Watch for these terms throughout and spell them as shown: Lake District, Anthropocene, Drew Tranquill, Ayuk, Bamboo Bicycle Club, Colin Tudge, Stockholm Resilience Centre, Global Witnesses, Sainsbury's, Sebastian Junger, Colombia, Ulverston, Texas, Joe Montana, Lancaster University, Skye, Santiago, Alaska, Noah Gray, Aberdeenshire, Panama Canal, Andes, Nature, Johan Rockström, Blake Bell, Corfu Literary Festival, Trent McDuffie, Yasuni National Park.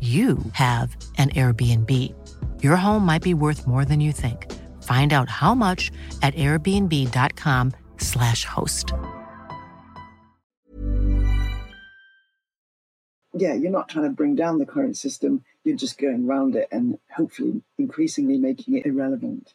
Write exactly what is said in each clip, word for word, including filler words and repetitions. you have an Airbnb. Your home might be worth more than you think. Find out how much at airbnb.com slash host. Yeah, you're not trying to bring down the current system. You're just going around it and hopefully increasingly making it irrelevant.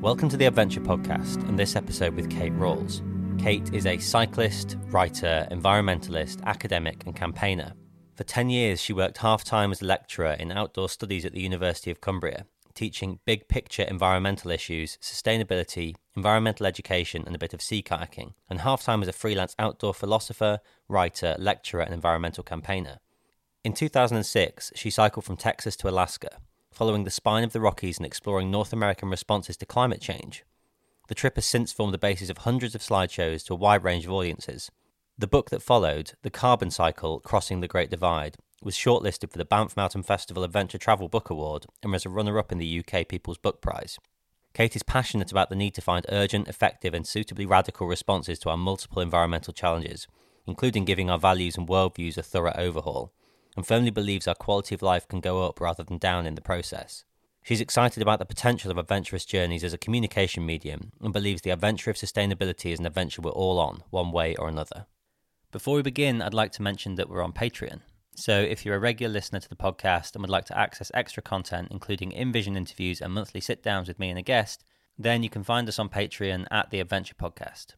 Welcome to the Adventure Podcast and this episode with Kate Rawles. Kate is a cyclist, writer, environmentalist, academic and campaigner. For ten years she worked half-time as a lecturer in outdoor studies at the University of Cumbria, teaching big-picture environmental issues, sustainability, environmental education and a bit of sea kayaking, and half-time as a freelance outdoor philosopher, writer, lecturer and environmental campaigner. In two thousand six she cycled from Texas to Alaska, following the spine of the Rockies and exploring North American responses to climate change. The trip has since formed the basis of hundreds of slideshows to a wide range of audiences. The book that followed, The Carbon Cycle, Crossing the Great Divide, was shortlisted for the Banff Mountain Festival Adventure Travel Book Award and was a runner-up in the U K People's Book Prize. Kate is passionate about the need to find urgent, effective and suitably radical responses to our multiple environmental challenges, including giving our values and worldviews a thorough overhaul, and firmly believes our quality of life can go up rather than down in the process. She's excited about the potential of adventurous journeys as a communication medium and believes the adventure of sustainability is an adventure we're all on, one way or another. Before we begin, I'd like to mention that we're on Patreon. So if you're a regular listener to the podcast and would like to access extra content, including in-vision interviews and monthly sit-downs with me and a guest, then you can find us on Patreon at The Adventure Podcast.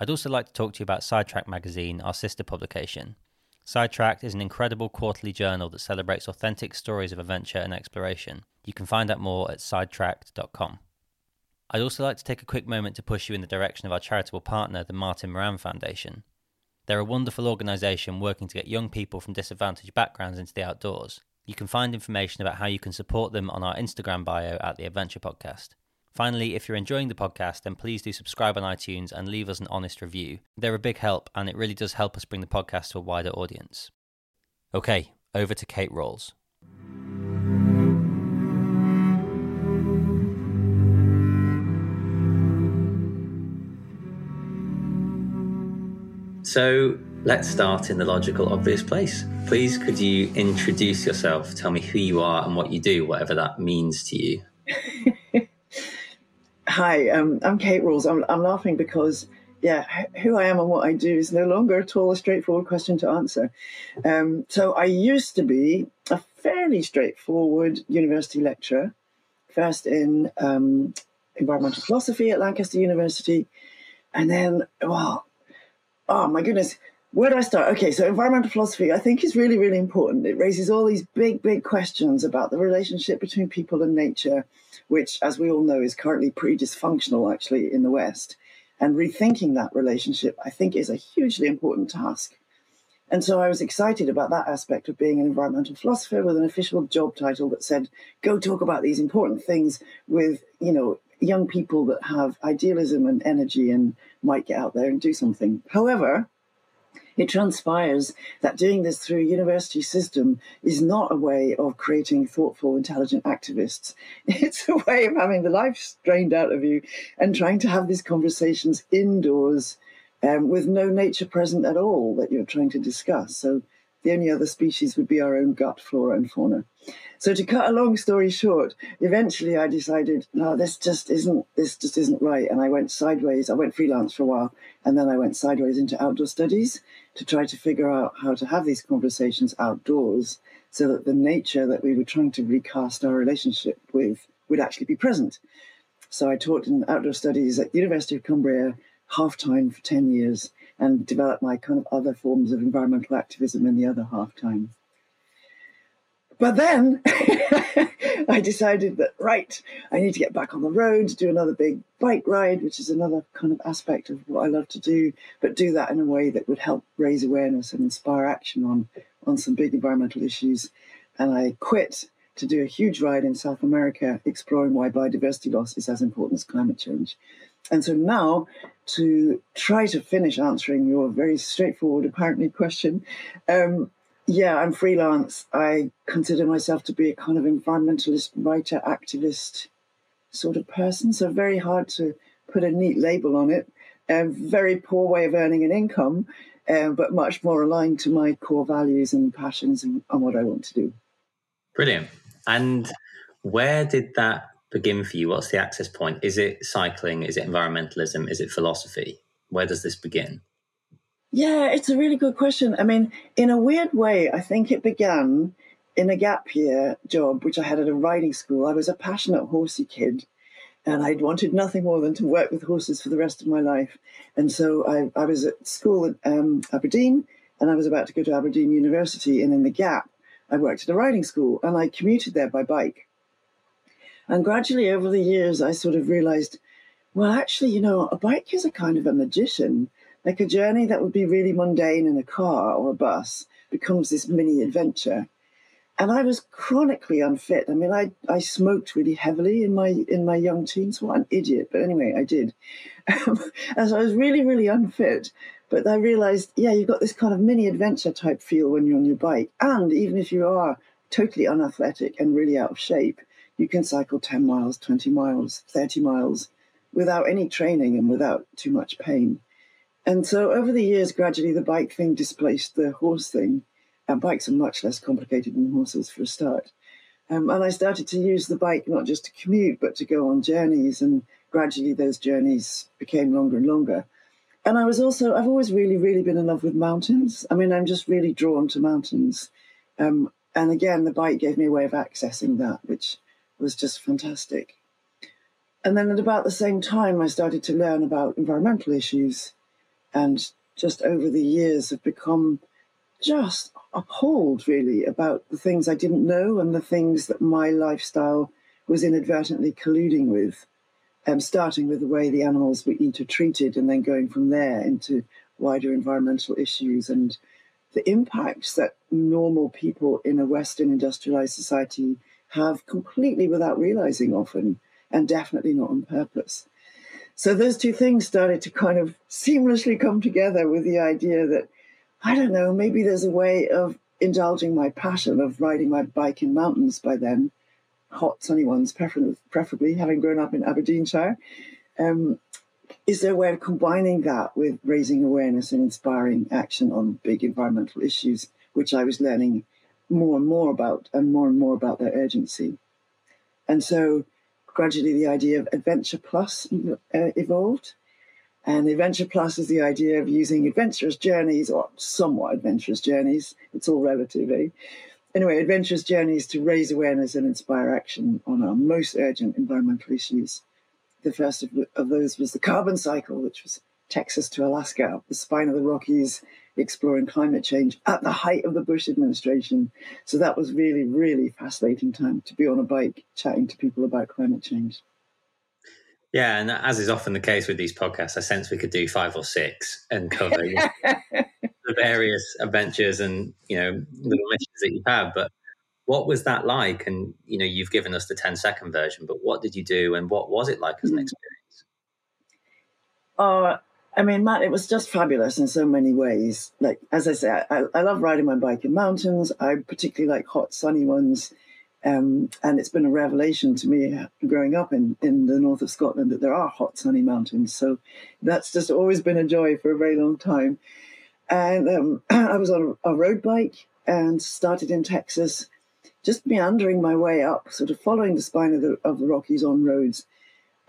I'd also like to talk to you about Sidetrack magazine, our sister publication. Sidetracked is an incredible quarterly journal that celebrates authentic stories of adventure and exploration. You can find out more at sidetracked dot com. I'd also like to take a quick moment to push you in the direction of our charitable partner, the Martin Moran Foundation. They're a wonderful organisation working to get young people from disadvantaged backgrounds into the outdoors. You can find information about how you can support them on our Instagram bio at The Adventure Podcast. Finally, if you're enjoying the podcast, then please do subscribe on iTunes and leave us an honest review. They're a big help, and it really does help us bring the podcast to a wider audience. Okay, over to Kate Rawles. So let's start in the logical, obvious place. Please, could you introduce yourself? Tell me who you are and what you do, whatever that means to you. Hi, um, I'm Kate Rawles. I'm, I'm laughing because, yeah, who I am and what I do is no longer at all a straightforward question to answer. Um, so I used to be a fairly straightforward university lecturer, first in um, environmental philosophy at Lancaster University. And then, well, oh my goodness, where do I start? Okay, so environmental philosophy, I think, is really, really important. It raises all these big, big questions about the relationship between people and nature, which, as we all know, is currently pretty dysfunctional, actually, in the West. And rethinking that relationship, I think, is a hugely important task. And so I was excited about that aspect of being an environmental philosopher with an official job title that said, go talk about these important things with, you know, young people that have idealism and energy and might get out there and do something. However, it transpires that doing this through a university system is not a way of creating thoughtful, intelligent activists. It's a way of having the life strained out of you and trying to have these conversations indoors um, with no nature present at all that you're trying to discuss. So the only other species would be our own gut flora and fauna. So to cut a long story short, eventually I decided, no, this just isn't this just isn't right. And I went sideways. I went freelance for a while, and then I went sideways into outdoor studies to try to figure out how to have these conversations outdoors so that the nature that we were trying to recast our relationship with would actually be present. So I taught in outdoor studies at the University of Cumbria half-time for ten years and developed my kind of other forms of environmental activism in the other half-time. But then I decided that, right, I need to get back on the road, do another big bike ride, which is another kind of aspect of what I love to do, but do that in a way that would help raise awareness and inspire action on, on some big environmental issues. And I quit to do a huge ride in South America, exploring why biodiversity loss is as important as climate change. And so now, to try to finish answering your very straightforward, apparently, question, um, yeah, I'm freelance. I consider myself to be a kind of environmentalist, writer, activist sort of person. So very hard to put a neat label on it. A very poor way of earning an income, uh, but much more aligned to my core values and passions and, and what I want to do. Brilliant. And where did that begin for you? What's the access point? Is it cycling? Is it environmentalism? Is it philosophy? Where does this begin? Yeah, it's a really good question. I mean, in a weird way, I think it began in a gap year job, which I had at a riding school. I was a passionate horsey kid, and I'd wanted nothing more than to work with horses for the rest of my life. And so I, I was at school at um, Aberdeen, and I was about to go to Aberdeen University. And in the gap, I worked at a riding school, and I commuted there by bike. And gradually over the years, I sort of realized, well, actually, you know, a bike is a kind of a magician. Like a journey that would be really mundane in a car or a bus becomes this mini adventure. And I was chronically unfit. I mean, I, I smoked really heavily in my in my young teens. What an idiot. But anyway, I did. Um, and so I was really, really unfit. But I realized, yeah, you've got this kind of mini adventure type feel when you're on your bike. And even if you are totally unathletic and really out of shape, you can cycle ten miles, twenty miles, thirty miles without any training and without too much pain. And so over the years, gradually, the bike thing displaced the horse thing. And bikes are much less complicated than horses for a start. Um, and I started to use the bike not just to commute, but to go on journeys. And gradually, those journeys became longer and longer. And I was also, I've always really, really been in love with mountains. I mean, I'm just really drawn to mountains. Um, and again, the bike gave me a way of accessing that, which was just fantastic. And then at about the same time, I started to learn about environmental issues. And just over the years have become just appalled, really, about the things I didn't know and the things that my lifestyle was inadvertently colluding with, um, starting with the way the animals we eat are treated and then going from there into wider environmental issues and the impacts that normal people in a Western industrialized society have completely without realizing often, and definitely not on purpose. So those two things started to kind of seamlessly come together with the idea that, I don't know, maybe there's a way of indulging my passion of riding my bike in mountains by then, hot sunny ones preferably, having grown up in Aberdeenshire. Um, is there a way of combining that with raising awareness and inspiring action on big environmental issues, which I was learning more and more about and more and more about their urgency? And so gradually, the idea of Adventure Plus uh, evolved. And Adventure Plus is the idea of using adventurous journeys, or somewhat adventurous journeys, it's all relative, eh? Anyway, adventurous journeys to raise awareness and inspire action on our most urgent environmental issues. The first of, of those was The Carbon Cycle, which was Texas to Alaska, up the spine of the Rockies, exploring climate change at the height of the Bush administration. So that was really, really fascinating time to be on a bike chatting to people about climate change. Yeah, and as is often the case with these podcasts, I sense we could do five or six and cover the various adventures and, you know, little missions that you've had. But what was that like? And, you know, you've given us the ten second version, but what did you do and what was it like as an experience? Uh I mean, Matt, it was just fabulous in so many ways. Like, as I say, I, I love riding my bike in mountains. I particularly like hot, sunny ones. Um, and it's been a revelation to me growing up in, in the north of Scotland that there are hot, sunny mountains. So that's just always been a joy for a very long time. And um, I was on a road bike and started in Texas, just meandering my way up, sort of following the spine of the, of the Rockies on roads.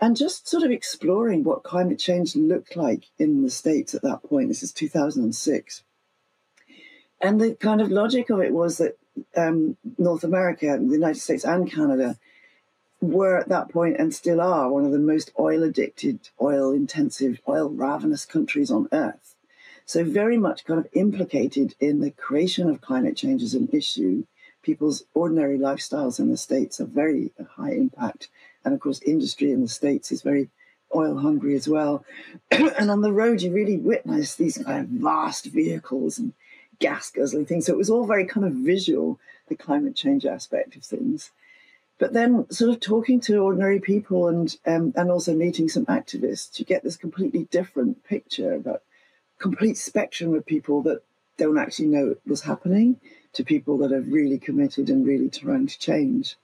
And just sort of exploring what climate change looked like in the States at that point. This is two thousand six. And the kind of logic of it was that um, North America, the United States and Canada were at that point and still are one of the most oil-addicted, oil-intensive, oil-ravenous countries on Earth. So very much kind of implicated in the creation of climate change as an issue people's ordinary lifestyles in the States are very high impact. And of course, industry in the States is very oil hungry as well. And on the road, you really witness these kind of vast vehicles and gas guzzling things. So it was all very kind of visual, the climate change aspect of things. But then sort of talking to ordinary people and um, and also meeting some activists, you get this completely different picture about complete spectrum of people that don't actually know it was happening to people that are really committed and really trying to change.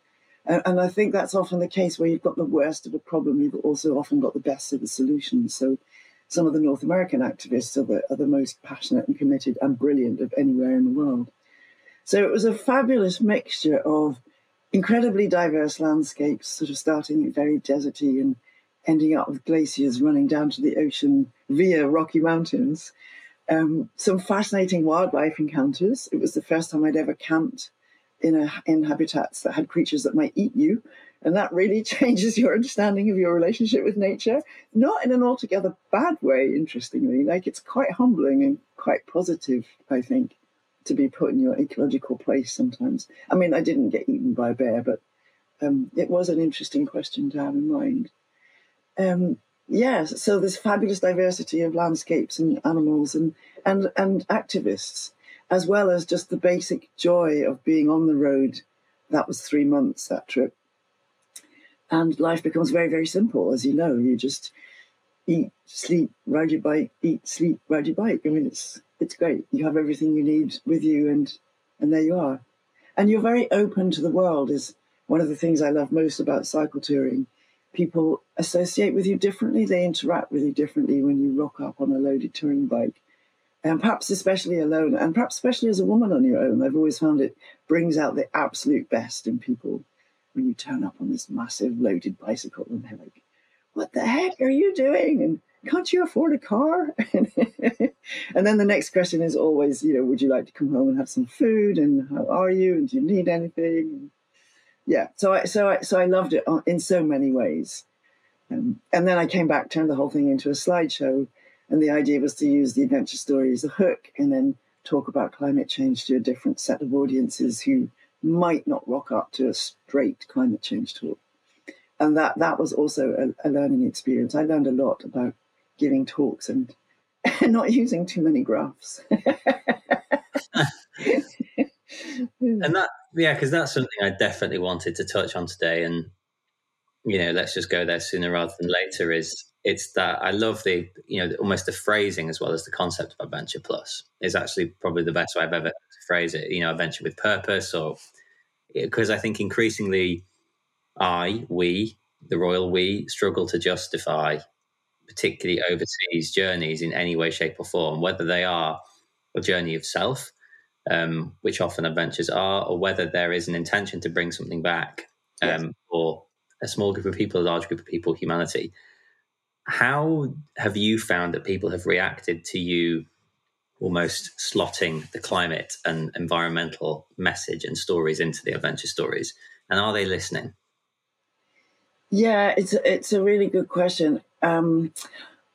And, and I think that's often the case where you've got the worst of a problem, you've also often got the best of the solution. So some of the North American activists are the, are the most passionate and committed and brilliant of anywhere in the world. So it was a fabulous mixture of incredibly diverse landscapes, sort of starting very deserty and ending up with glaciers running down to the ocean via Rocky Mountains. Um, some fascinating wildlife encounters. It was the first time I'd ever camped in, a, in habitats that had creatures that might eat you. And that really changes your understanding of your relationship with nature. Not in an altogether bad way, interestingly. Like, it's quite humbling and quite positive, I think, to be put in your ecological place sometimes. I mean, I didn't get eaten by a bear, but um, it was an interesting question to have in mind. Um, yeah, so this fabulous diversity of landscapes and animals and, and, and activists, as well as just the basic joy of being on the road. That was three months, that trip. And life becomes very, very simple, as you know. You just eat, sleep, ride your bike, eat, sleep, ride your bike. I mean, it's... It's great. You have everything you need with you, and and there you are. And you're very open to the world is one of the things I love most about cycle touring. People associate with you differently. They interact with you differently when you rock up on a loaded touring bike. And perhaps especially alone, and perhaps especially as a woman on your own, I've always found it brings out the absolute best in people when you turn up on this massive loaded bicycle and they're like, what the heck are you doing? And can't you afford a car? And then the next question is always, you know, would you like to come home and have some food? And how are you? And do you need anything? Yeah, so I, so I, so I loved it in so many ways. Um, and then I came back, turned the whole thing into a slideshow. And the idea was to use the adventure story as a hook and then talk about climate change to a different set of audiences who might not rock up to a straight climate change talk. And that, that was also a, a learning experience. I learned a lot about giving talks and not using too many graphs. And that, yeah, because that's something I definitely wanted to touch on today. And, you know, let's just go there sooner rather than later is it's that I love the, you know, almost the phrasing as well as the concept of Adventure Plus is actually probably the best way I've ever phrased it, you know, adventure with purpose or because I think increasingly I, we, the royal we struggle to justify particularly overseas journeys in any way, shape or form, whether they are a journey of self, um, which often adventures are, or whether there is an intention to bring something back um, yes. for a small group of people, a large group of people, humanity. How have you found that people have reacted to you almost slotting the climate and environmental message and stories into the adventure stories? And are they listening? Yeah, it's a, it's a really good question. Um,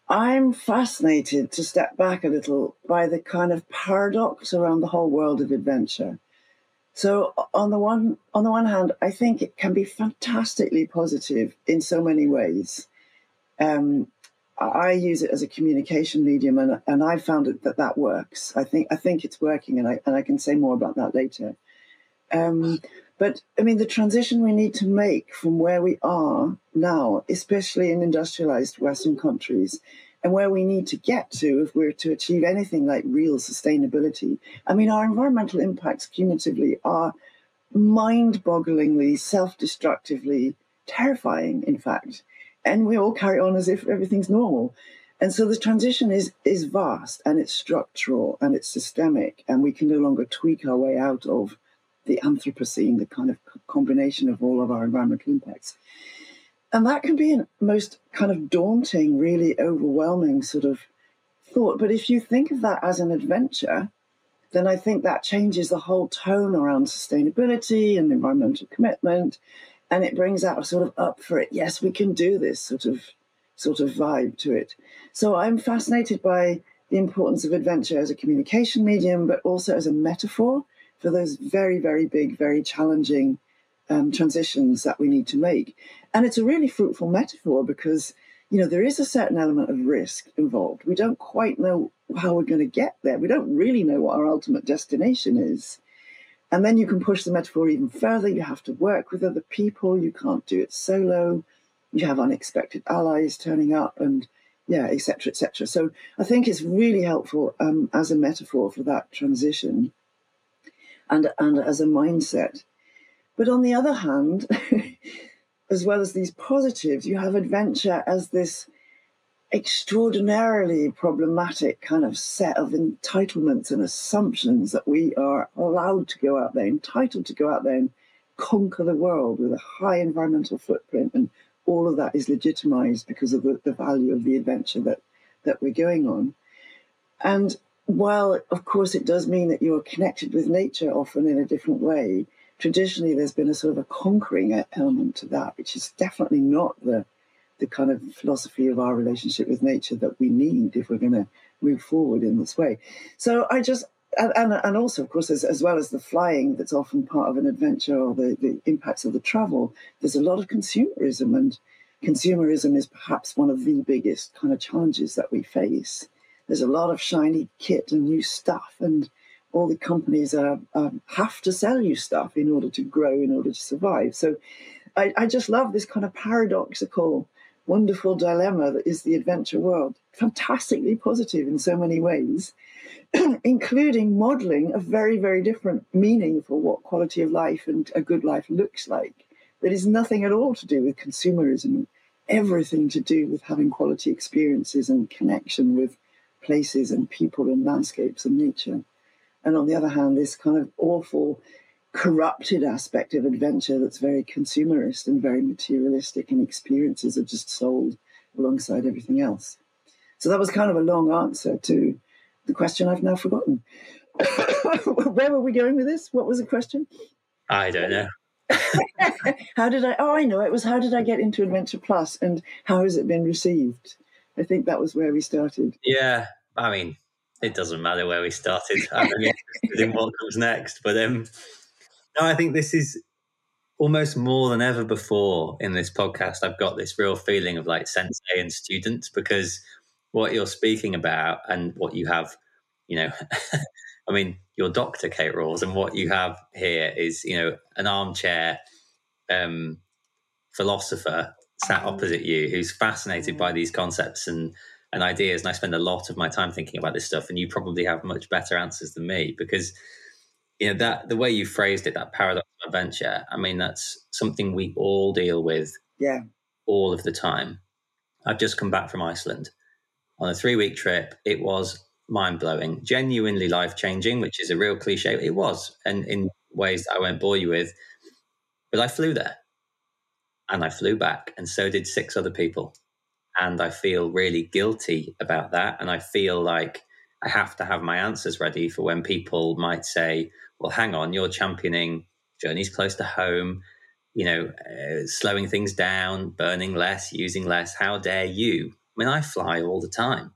I'm fascinated to step back a little by the kind of paradox around the whole world of adventure. So on the one on the one hand, I think it can be fantastically positive in so many ways. Um, I use it as a communication medium, and and I found it that that works. I think I think it's working, and I and I can say more about that later. Um, But, I mean, the transition we need to make from where we are now, especially in industrialized Western countries, and where we need to get to if we're to achieve anything like real sustainability. I mean, our environmental impacts cumulatively are mind-bogglingly, self-destructively terrifying, in fact. And we all carry on as if everything's normal. And so the transition is is vast, and it's structural, and it's systemic, and we can no longer tweak our way out of the Anthropocene, the kind of combination of all of our environmental impacts. And that can be a most kind of daunting, really overwhelming sort of thought. But if you think of that as an adventure, then I think that changes the whole tone around sustainability and environmental commitment. And it brings out a sort of up for it. Yes, we can do this sort of sort of vibe to it. So I'm fascinated by the importance of adventure as a communication medium, but also as a metaphor for those very, very big, very challenging um, transitions that we need to make. And it's a really fruitful metaphor because, you know, there is a certain element of risk involved. We don't quite know how we're going to get there. We don't really know what our ultimate destination is. And then you can push the metaphor even further. You have to work with other people. You can't do it solo. You have unexpected allies turning up and, yeah, et cetera, et cetera. So I think it's really helpful um, as a metaphor for that transition and, and as a mindset. But on the other hand, as well as these positives, you have adventure as this extraordinarily problematic kind of set of entitlements and assumptions that we are allowed to go out there, entitled to go out there and conquer the world with a high environmental footprint. And all of that is legitimized because of the, the value of the adventure that, that we're going on. And while, of course, it does mean that you're connected with nature often in a different way, traditionally, there's been a sort of a conquering element to that, which is definitely not the, the kind of philosophy of our relationship with nature that we need if we're going to move forward in this way. So I just, and, and also, of course, as, as well as the flying that's often part of an adventure or the, the impacts of the travel, there's a lot of consumerism, and consumerism is perhaps one of the biggest kind of challenges that we face. There's a lot of shiny kit and new stuff, and all the companies are, um, have to sell you stuff in order to grow, in order to survive. So I, I just love this kind of paradoxical, wonderful dilemma that is the adventure world. Fantastically positive in so many ways, including modelling a very, very different meaning for what quality of life and a good life looks like. That is nothing at all to do with consumerism, everything to do with having quality experiences and connection with places and people and landscapes and nature. And on the other hand, this kind of awful, corrupted aspect of adventure that's very consumerist and very materialistic, and experiences are just sold alongside everything else. So that was kind of a long answer to the question I've now forgotten. Where were we going with this? What was the question? I don't know. How did I? Oh, I know. It was how did I get into Adventure Plus and how has it been received? I think that was where we started. Yeah, I mean, it doesn't matter where we started. I'm really interested in what comes next. But um, no, I think this is almost more than ever before in this podcast. I've got this real feeling of like sensei and students, because what you're speaking about and what you have, you know, I mean, your doctor, Kate Rawles, and what you have here is, you know, an armchair um, philosopher sat opposite you who's fascinated by these concepts and and ideas, and I spend a lot of my time thinking about this stuff, and you probably have much better answers than me, because you know that the way you phrased it, that paradox of adventure, I mean, that's something we all deal with, yeah, all of the time. I've just come back from Iceland on a three-week trip. It was mind-blowing, genuinely life-changing, which is a real cliche. It was, and in ways that I won't bore you with, but I flew there and I flew back, and so did six other people. And I feel really guilty about that. And I feel like I have to have my answers ready for when people might say, well, hang on, you're championing journeys close to home, you know, uh, slowing things down, burning less, using less. How dare you? I mean, I fly all the time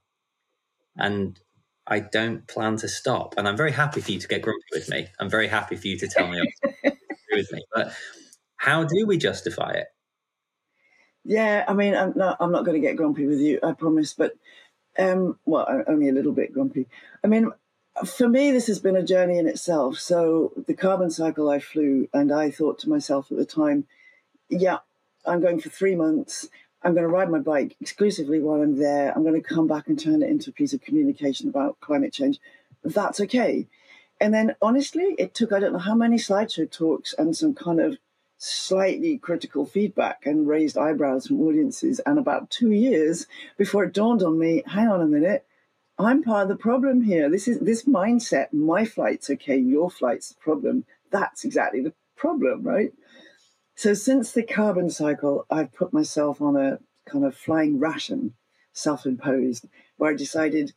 and I don't plan to stop. And I'm very happy for you to get grumpy with me. I'm very happy for you to tell me with me. But how do we justify it? Yeah, I mean, I'm not, I'm not going to get grumpy with you, I promise, but, um, well, only a little bit grumpy. I mean, for me, this has been a journey in itself. So the Carbon Cycle I flew, and I thought to myself at the time, yeah, I'm going for three months. I'm going to ride my bike exclusively while I'm there. I'm going to come back and turn it into a piece of communication about climate change. That's okay. And then, honestly, it took, I don't know how many slideshow talks and some kind of slightly critical feedback and raised eyebrows from audiences, and about two years before it dawned on me, hang on a minute, I'm part of the problem here. This is this mindset, my flight's okay, your flight's the problem. That's exactly the problem, right? So since the Carbon Cycle, I've put myself on a kind of flying ration, self-imposed, where I decided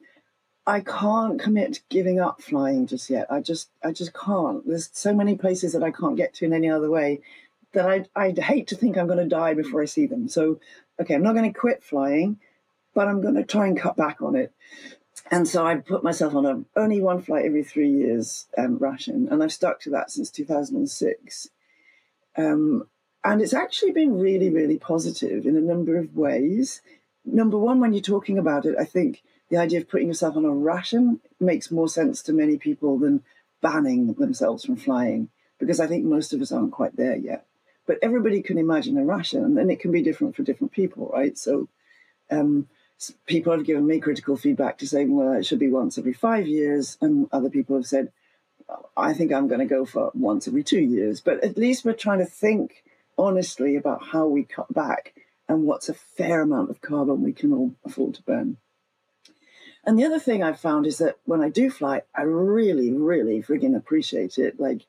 I can't commit to giving up flying just yet. I just I just can't. There's so many places that I can't get to in any other way that I'd, I'd hate to think I'm going to die before I see them. So, okay, I'm not going to quit flying, but I'm going to try and cut back on it. And so I put myself on a only one flight every three years um, ration, and I've stuck to that since two thousand six. Um, and it's actually been really, really positive in a number of ways. Number one, when you're talking about it, I think the idea of putting yourself on a ration makes more sense to many people than banning themselves from flying, because I think most of us aren't quite there yet. But everybody can imagine a ration, and it can be different for different people, right? So um, people have given me critical feedback to say, well, it should be once every five years. And other people have said, I think I'm going to go for once every two years. But at least we're trying to think honestly about how we cut back and what's a fair amount of carbon we can all afford to burn. And the other thing I've found is that when I do fly, I really, really friggin' appreciate it. Like,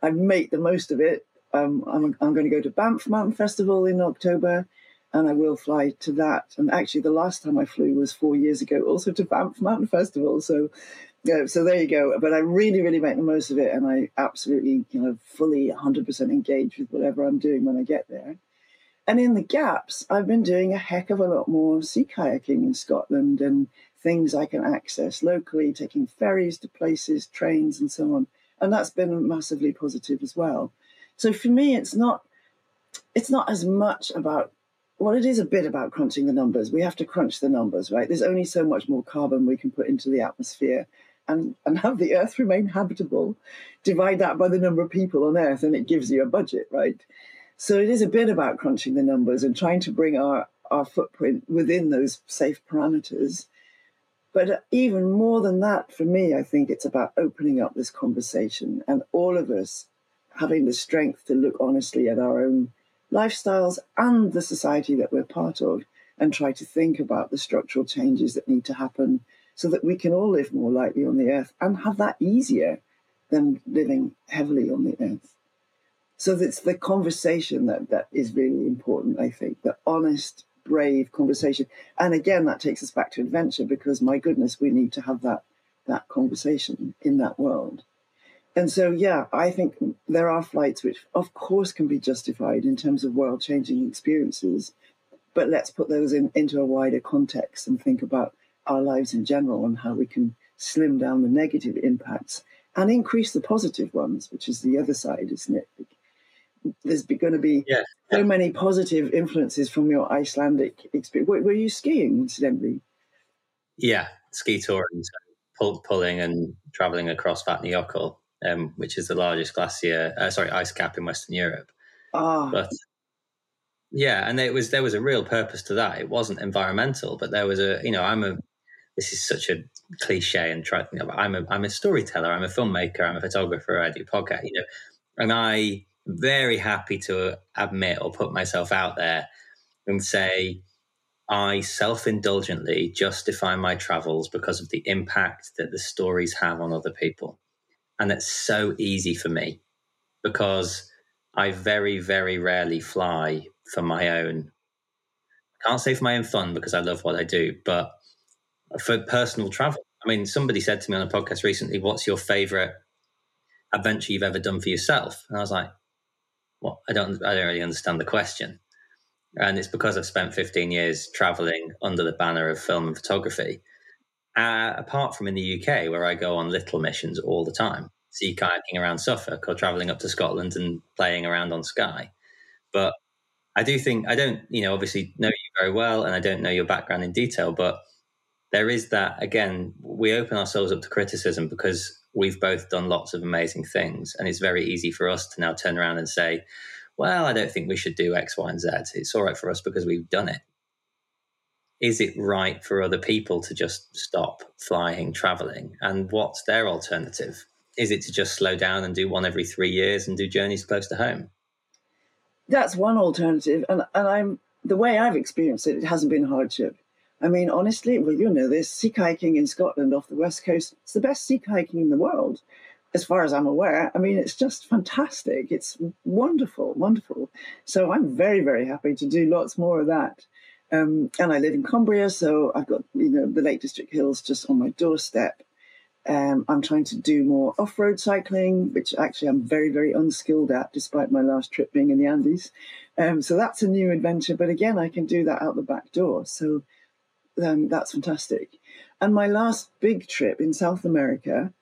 I make the most of it. Um, I'm, I'm going to go to Banff Mountain Festival in October, and I will fly to that. And actually, the last time I flew was four years ago, also to Banff Mountain Festival. So, yeah, so there you go. But I really, really make the most of it, and I absolutely, you know, fully one hundred percent engage with whatever I'm doing when I get there. And in the gaps, I've been doing a heck of a lot more sea kayaking in Scotland and things I can access locally, taking ferries to places, trains, and so on. And that's been massively positive as well. So for me, it's not it's not as much about, well, it is a bit about crunching the numbers. We have to crunch the numbers, right? There's only so much more carbon we can put into the atmosphere and, and have the Earth remain habitable. Divide that by the number of people on Earth and it gives you a budget, right? So it is a bit about crunching the numbers and trying to bring our, our footprint within those safe parameters. But even more than that, for me, I think it's about opening up this conversation and all of us having the strength to look honestly at our own lifestyles and the society that we're part of and try to think about the structural changes that need to happen so that we can all live more lightly on the Earth and have that easier than living heavily on the Earth. So it's the conversation that, that is really important, I think, the honest, brave conversation. And again, that takes us back to adventure because, my goodness, we need to have that, that conversation in that world. And so, yeah, I think there are flights which, of course, can be justified in terms of world-changing experiences, but let's put those in, into a wider context and think about our lives in general and how we can slim down the negative impacts and increase the positive ones, which is the other side, isn't it? There's going to be yeah. so many positive influences from your Icelandic experience. Were you skiing, incidentally? Yeah, ski touring, so pulling and travelling across Vatnajökull, um, which is the largest glacier, uh, sorry, ice cap in Western Europe. Ah. But yeah, and it was there was a real purpose to that. It wasn't environmental, but there was a, you know, I'm a, this is such a cliche and try, you know, I'm a, I'm a storyteller, I'm a filmmaker, I'm a photographer, I do podcast, you know, and I... very happy to admit or put myself out there and say I self-indulgently justify my travels because of the impact that the stories have on other people. And that's so easy for me because I very, very rarely fly for my own, I can't say for my own fun because I love what I do, but for personal travel. I mean, somebody said to me on a podcast recently, what's your favorite adventure you've ever done for yourself? And I was like, well, I don't, I don't really understand the question. And it's because I've spent fifteen years traveling under the banner of film and photography, uh, apart from in the U K, where I go on little missions all the time, sea kayaking around Suffolk or traveling up to Scotland and playing around on Skye. But I do think, I don't, you know, obviously know you very well, and I don't know your background in detail, but there is that, again, we open ourselves up to criticism because we've both done lots of amazing things. And it's very easy for us to now turn around and say, well, I don't think we should do X, Y, and Z. It's all right for us because we've done it. Is it right for other people to just stop flying, traveling? And what's their alternative? Is it to just slow down and do one every three years and do journeys close to home? That's one alternative. And, and I'm the way I've experienced it, it hasn't been hardship. I mean, honestly, well, you know this, sea kayaking in Scotland off the West Coast, it's the best sea kayaking in the world, as far as I'm aware. I mean, it's just fantastic. It's wonderful, wonderful. So I'm very, very happy to do lots more of that. Um, and I live in Cumbria, so I've got, you know, the Lake District Hills just on my doorstep. Um, I'm trying to do more off-road cycling, which actually I'm very, very unskilled at, despite my last trip being in the Andes. Um, so that's a new adventure. But again, I can do that out the back door. So... Um, that's fantastic. And my last big trip in South America,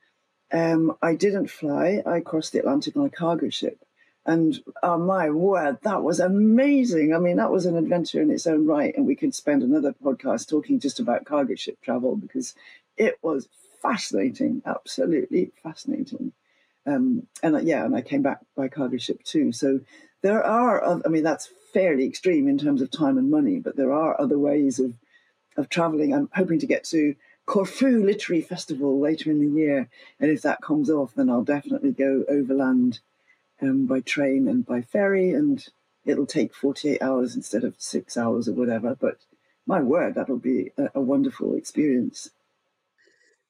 um, I didn't fly. I crossed the Atlantic on a cargo ship. And oh my word, that was amazing. I mean, that was an adventure in its own right. And we could spend another podcast talking just about cargo ship travel because it was fascinating, absolutely fascinating. Um, and yeah, and I came back by cargo ship too. So there are, I mean, that's fairly extreme in terms of time and money, but there are other ways of of traveling. I'm hoping to get to Corfu Literary Festival later in the year. And if that comes off, then I'll definitely go overland um, by train and by ferry. And it'll take forty-eight hours instead of six hours or whatever. But my word, that'll be a, a wonderful experience.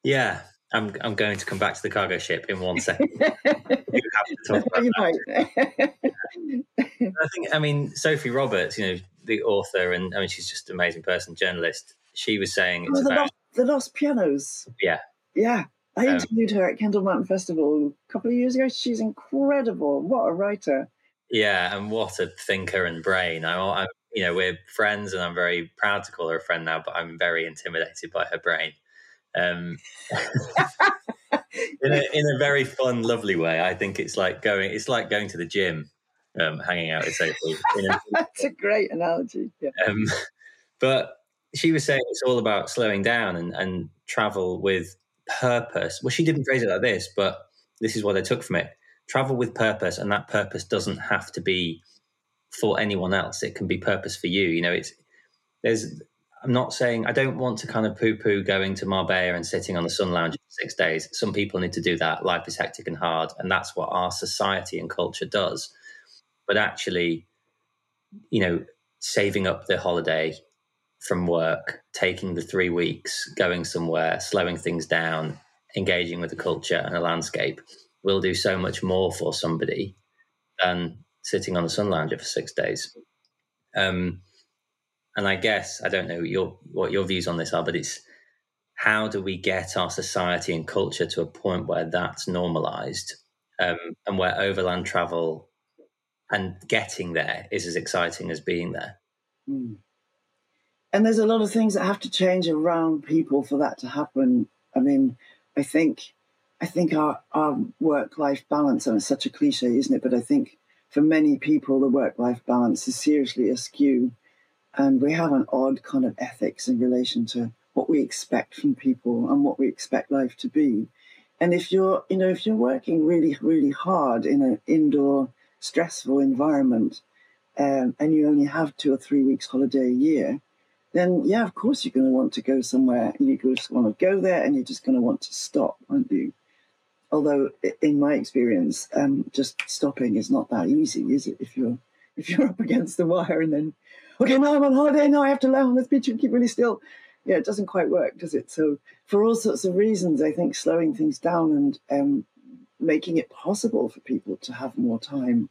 Yeah. I'm I'm going to come back to the cargo ship in one second. You have to talk about that. I think, I mean, Sophie Roberts, you know, the author, and I mean, she's just an amazing person, journalist. She was saying it's oh, the, about... lost, the Lost Pianos. Yeah. Yeah. I um, interviewed her at Kendall Mountain Festival a couple of years ago. She's incredible. What a writer. Yeah, and what a thinker and brain. I, I, you know, we're friends, and I'm very proud to call her a friend now, but I'm very intimidated by her brain. Um, in, a, in a very fun, lovely way. I think it's like going, it's like going to the gym, um, hanging out with Sophie. That's a great analogy. Yeah. Um, but she was saying it's all about slowing down and, and travel with purpose. Well, she didn't phrase it like this, but this is what I took from it. Travel with purpose, and that purpose doesn't have to be for anyone else. It can be purpose for you. You know, it's there's. I'm not saying I don't want to kind of poo-poo going to Marbella and sitting on the sun lounge for six days. Some people need to do that. Life is hectic and hard, and that's what our society and culture does. But actually, you know, saving up the holiday from work, taking the three weeks, going somewhere, slowing things down, engaging with the culture and the landscape will do so much more for somebody than sitting on the sun lounger for six days. Um, And I guess, I don't know your, what your views on this are, but it's how do we get our society and culture to a point where that's normalised um, and where overland travel and getting there is as exciting as being there? Mm. And there's a lot of things that have to change around people for that to happen. I mean, I think I think our, our work-life balance, and it's such a cliche, isn't it? But I think for many people, the work-life balance is seriously askew. And we have an odd kind of ethics in relation to what we expect from people and what we expect life to be. And if you're, you know, if you're working really, really hard in an indoor, stressful environment, um, and you only have two or three weeks holiday a year, then yeah, of course you're going to want to go somewhere, and you just want to go there, and you're just going to want to stop, aren't you? Although, in my experience, um, just stopping is not that easy, is it? If you're if you're up against the wire, and then. Okay, now I'm on holiday, now I have to lie on this beach and keep really still. Yeah, it doesn't quite work, does it? So for all sorts of reasons, I think slowing things down and um, making it possible for people to have more time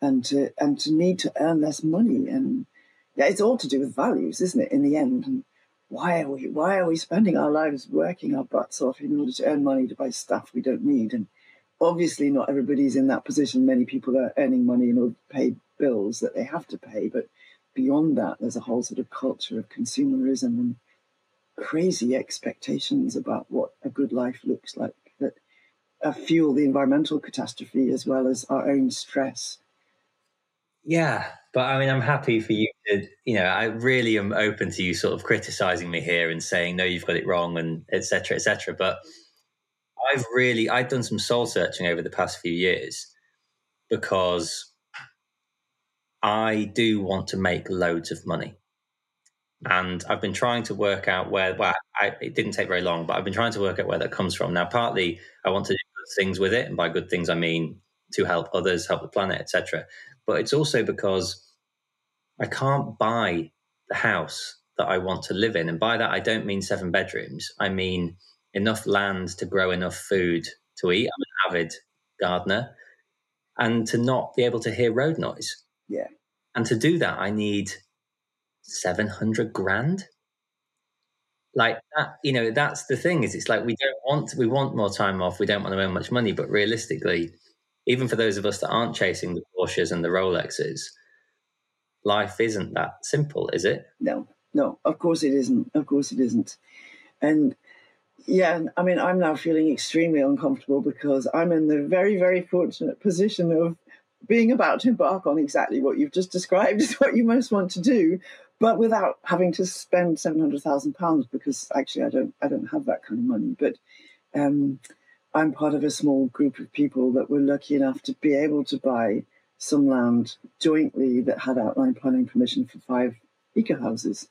and to and to need to earn less money. And yeah, it's all to do with values, isn't it, in the end? And why are we why are we spending our lives working our butts off in order to earn money to buy stuff we don't need? And obviously not everybody's in that position. Many people are earning money in order to pay bills that they have to pay, but beyond that, there's a whole sort of culture of consumerism and crazy expectations about what a good life looks like that fuel the environmental catastrophe as well as our own stress. Yeah, but I mean, I'm happy for you to, you know, I really am open to you sort of criticising me here and saying, no, you've got it wrong, and et cetera, et cetera. But I've really, I've done some soul searching over the past few years because I do want to make loads of money, and I've been trying to work out where, well, I, it didn't take very long, but I've been trying to work out where that comes from. Now, partly I want to do good things with it. And by good things, I mean to help others, help the planet, et cetera. But it's also because I can't buy the house that I want to live in. And by that, I don't mean seven bedrooms. I mean enough land to grow enough food to eat. I'm an avid gardener, and to not be able to hear road noise. Yeah. And to do that, I need seven hundred grand. Like that, you know, that's the thing is it's like, we don't want, we want more time off. We don't want to earn much money, but realistically, even for those of us that aren't chasing the Porsches and the Rolexes, life isn't that simple, is it? No, no, of course it isn't. Of course it isn't. And Yeah, I mean, I'm now feeling extremely uncomfortable because I'm in the very, very fortunate position of being about to embark on exactly what you've just described is what you most want to do, but without having to spend seven hundred thousand pounds, because actually I don't I don't have that kind of money. But um, I'm part of a small group of people that were lucky enough to be able to buy some land jointly that had outline planning permission for five eco-houses.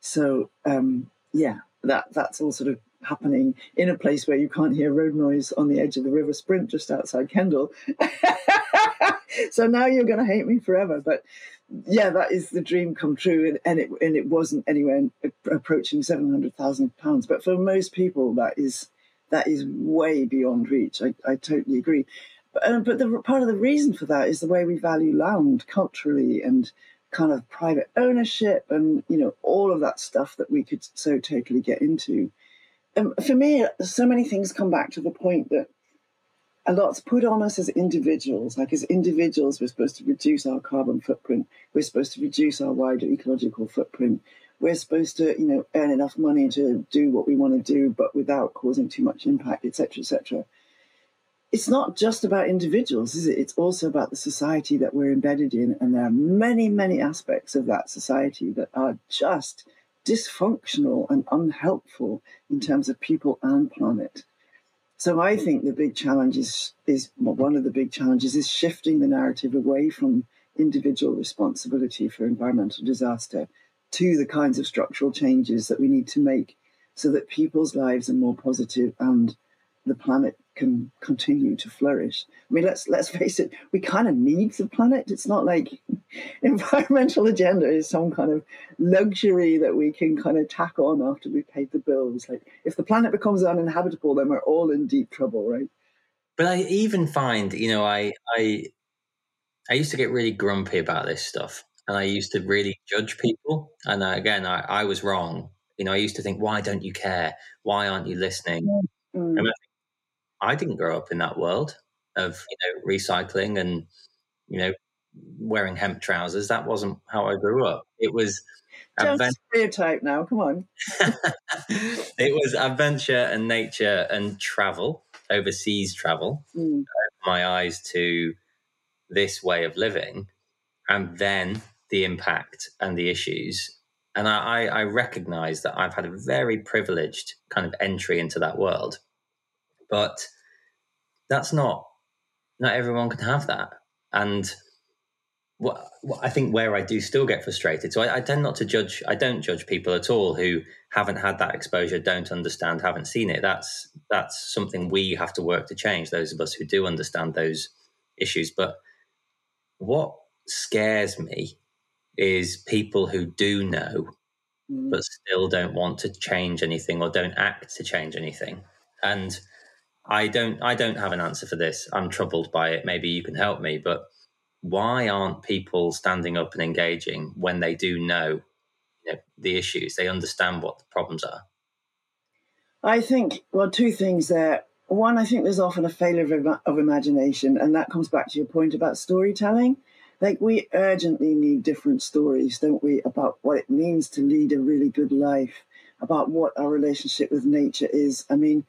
So, um, yeah, that that's all sort of happening in a place where you can't hear road noise on the edge of the River Sprint just outside Kendal. So now you're going to hate me forever. But yeah, that is the dream come true. And, and, it, and it wasn't anywhere approaching seven hundred thousand pounds. But for most people, that is that is way beyond reach. I, I totally agree. But, um, but the, part of the reason for that is the way we value land culturally and kind of private ownership and, you know, all of that stuff that we could so totally get into. Um, for me, so many things come back to the point that a lot's put on us as individuals. Like as individuals, we're supposed to reduce our carbon footprint. We're supposed to reduce our wider ecological footprint. We're supposed to, you know, earn enough money to do what we want to do, but without causing too much impact, et cetera, et cetera. It's not just about individuals, is it? It's also about the society that we're embedded in. And there are many, many aspects of that society that are just dysfunctional and unhelpful in terms of people and planet. So I think the big challenge is, is well, one of the big challenges is shifting the narrative away from individual responsibility for environmental disaster to the kinds of structural changes that we need to make so that people's lives are more positive and the planet can continue to flourish. I mean, let's let's face it, we kind of need the planet. It's not like environmental agenda is some kind of luxury that we can kind of tack on after we've paid the bills. Like, if the planet becomes uninhabitable, then we're all in deep trouble, right? But I even find, you know, I I, I used to get really grumpy about this stuff, and I used to really judge people. And I, again, I, I was wrong. You know, I used to think, why don't you care? Why aren't you listening? Mm-hmm. I mean, I didn't grow up in that world of, you know, recycling and, you know, wearing hemp trousers. That wasn't how I grew up. It was just advent- stereotype now. Come on. It was adventure and nature and travel, overseas travel. Mm. My eyes to this way of living, and then the impact and the issues. And I, I recognize that I've had a very privileged kind of entry into that world. But that's not, not everyone can have that. And what, what I think where I do still get frustrated, so I, I tend not to judge, I don't judge people at all who haven't had that exposure, don't understand, haven't seen it. That's that's something we have to work to change, those of us who do understand those issues. But what scares me is people who do know, mm. but still don't want to change anything or don't act to change anything. And I don't I don't have an answer for this. I'm troubled by it. Maybe you can help me. But why aren't people standing up and engaging when they do know, you know, the issues? They understand what the problems are. I think, well, two things there. One, I think there's often a failure of, im- of imagination. And that comes back to your point about storytelling. Like, we urgently need different stories, don't we, about what it means to lead a really good life, about what our relationship with nature is. I mean,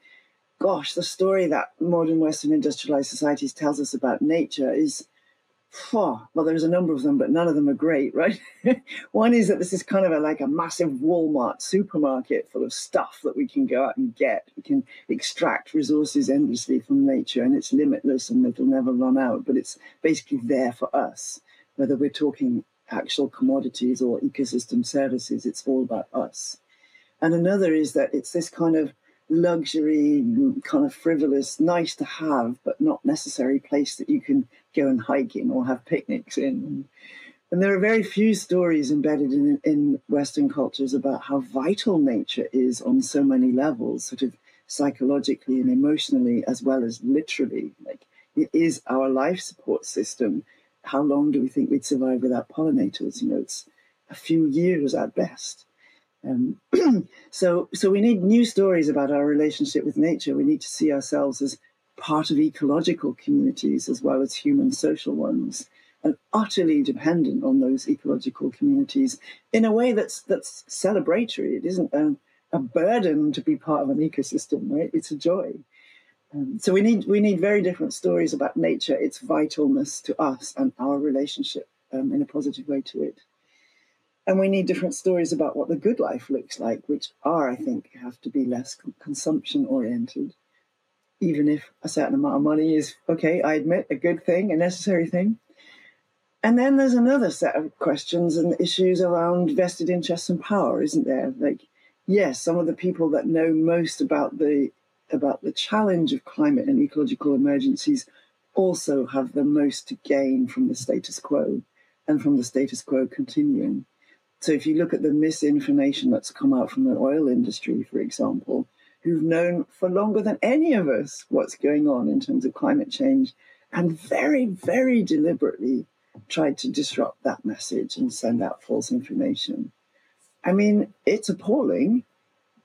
gosh, the story that modern Western industrialized societies tells us about nature is, well, there's a number of them, but none of them are great, right? One is that this is kind of a, like a massive Walmart supermarket full of stuff that we can go out and get. We can extract resources endlessly from nature, and it's limitless and it'll never run out, but it's basically there for us. Whether we're talking actual commodities or ecosystem services, it's all about us. And another is that it's this kind of luxury, kind of frivolous, nice to have, but not necessary place that you can go and hike in or have picnics in. And there are very few stories embedded in, in Western cultures about how vital nature is on so many levels, sort of psychologically and emotionally, as well as literally. Like, it is our life support system. How long do we think we'd survive without pollinators? You know, it's a few years at best. Um, so so we need new stories about our relationship with nature. We need to see ourselves as part of ecological communities as well as human social ones, and utterly dependent on those ecological communities in a way that's that's celebratory. It isn't a, a burden to be part of an ecosystem, right? It's a joy. Um, so we need we need very different stories about nature, its vitalness to us, and our relationship um, in a positive way to it. And we need different stories about what the good life looks like, which are, I think, have to be less consumption-oriented, even if a certain amount of money is, okay, I admit, a good thing, a necessary thing. And then there's another set of questions and issues around vested interests and power, isn't there? Like, yes, some of the people that know most about the about the challenge of climate and ecological emergencies also have the most to gain from the status quo and from the status quo continuing. So if you look at the misinformation that's come out from the oil industry, for example, who've known for longer than any of us what's going on in terms of climate change, and very, very deliberately tried to disrupt that message and send out false information. I mean, it's appalling,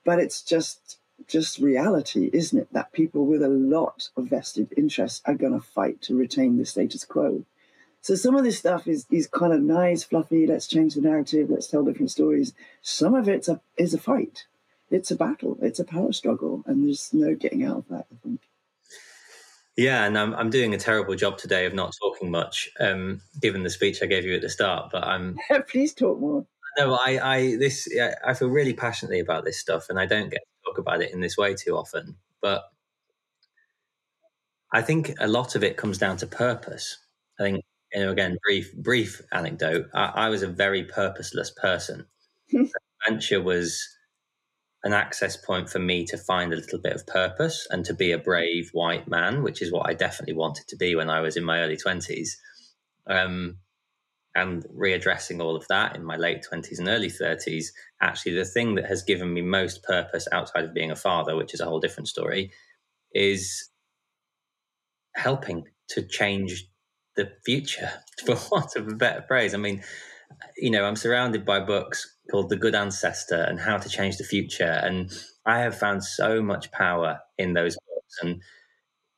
but it's just just reality, isn't it? That people with a lot of vested interests are going to fight to retain the status quo. So some of this stuff is is kind of nice, fluffy, let's change the narrative, let's tell different stories. Some of it is a fight. It's a battle. It's a power struggle. And there's no getting out of that, I think. Yeah, and I'm I'm doing a terrible job today of not talking much, um, given the speech I gave you at the start. But I'm please talk more. No, I I this I feel really passionately about this stuff, and I don't get to talk about it in this way too often. But I think a lot of it comes down to purpose. I think, you know, again, brief brief anecdote. I, I was a very purposeless person. The adventure was an access point for me to find a little bit of purpose and to be a brave white man, which is what I definitely wanted to be when I was in my early twenties. Um, and readdressing all of that in my late twenties and early thirties, actually the thing that has given me most purpose outside of being a father, which is a whole different story, is helping to change the future, for want of a better phrase. I mean, you know, I'm surrounded by books called The Good Ancestor and How to Change the Future. And I have found so much power in those books. And,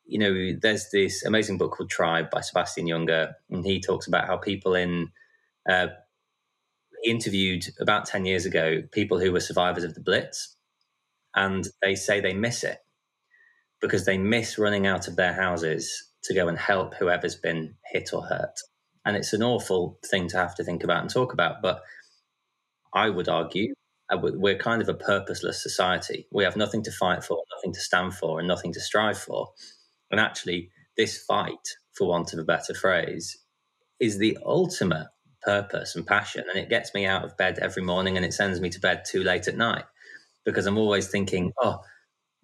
you know, there's this amazing book called Tribe by Sebastian Junger. And he talks about how people in, uh, he interviewed about ten years ago, people who were survivors of the Blitz. And they say they miss it because they miss running out of their houses to go and help whoever's been hit or hurt. And it's an awful thing to have to think about and talk about. But I would argue we're kind of a purposeless society. We have nothing to fight for, nothing to stand for, and nothing to strive for. And actually, this fight, for want of a better phrase, is the ultimate purpose and passion. And it gets me out of bed every morning and it sends me to bed too late at night because I'm always thinking, oh,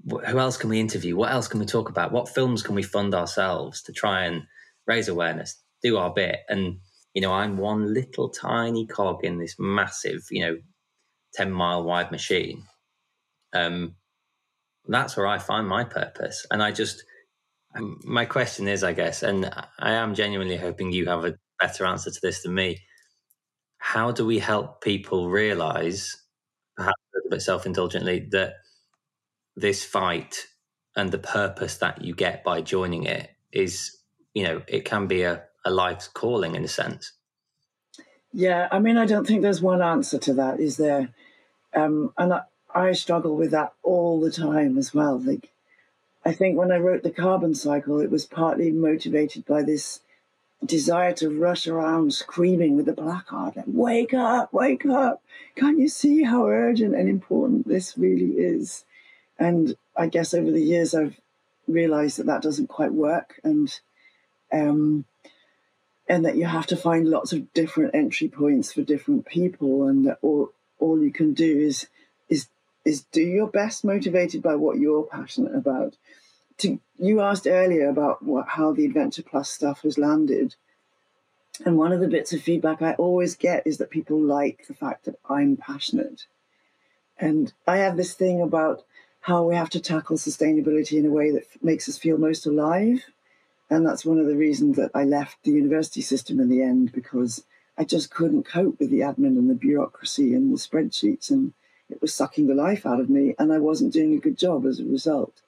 who else can we interview? What else can we talk about? What films can we fund ourselves to try and raise awareness? Do our bit. And, you know, I'm one little tiny cog in this massive, you know, ten mile wide machine. Um, that's where I find my purpose. And I just, my question is, I guess, and I am genuinely hoping you have a better answer to this than me. How do we help people realize, perhaps a little bit self-indulgently, that this fight and the purpose that you get by joining it is, you know, it can be a a life's calling in a sense? Yeah, I mean, I don't think there's one answer to that, is there? Um, and I, I struggle with that all the time as well. Like, I think when I wrote The Carbon Cycle, it was partly motivated by this desire to rush around screaming with a placard, like, wake up, wake up. Can't you see how urgent and important this really is? And I guess over the years, I've realized that that doesn't quite work. And, um, And that you have to find lots of different entry points for different people, and that all all you can do is is is do your best, motivated by what you're passionate about. To, you asked earlier about what, how the Adventure Plus stuff has landed, and one of the bits of feedback I always get is that people like the fact that I'm passionate. And I have this thing about how we have to tackle sustainability in a way that makes us feel most alive. And that's one of the reasons that I left the university system in the end, because I just couldn't cope with the admin and the bureaucracy and the spreadsheets, and it was sucking the life out of me, and I wasn't doing a good job as a result.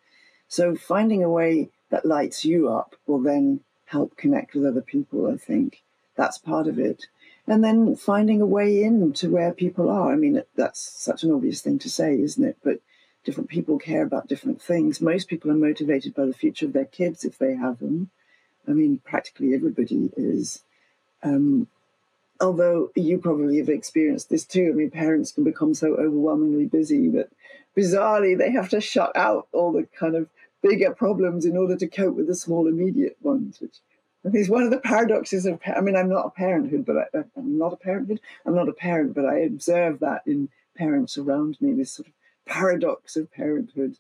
So finding a way that lights you up will then help connect with other people, I think. That's part of it. and then finding a way in to where people are. I mean, that's such an obvious thing to say, isn't it? But different people care about different things. Most people are motivated by the future of their kids if they have them. I mean, practically everybody is. Um, although you probably have experienced this too. I mean, parents can become so overwhelmingly busy that bizarrely they have to shut out all the kind of bigger problems in order to cope with the small immediate ones, which is one of the paradoxes of, I mean, I'm not a parenthood, but I, I'm not a parenthood. I'm not a parent, but I observe that in parents around me, this sort of paradox of parenthood,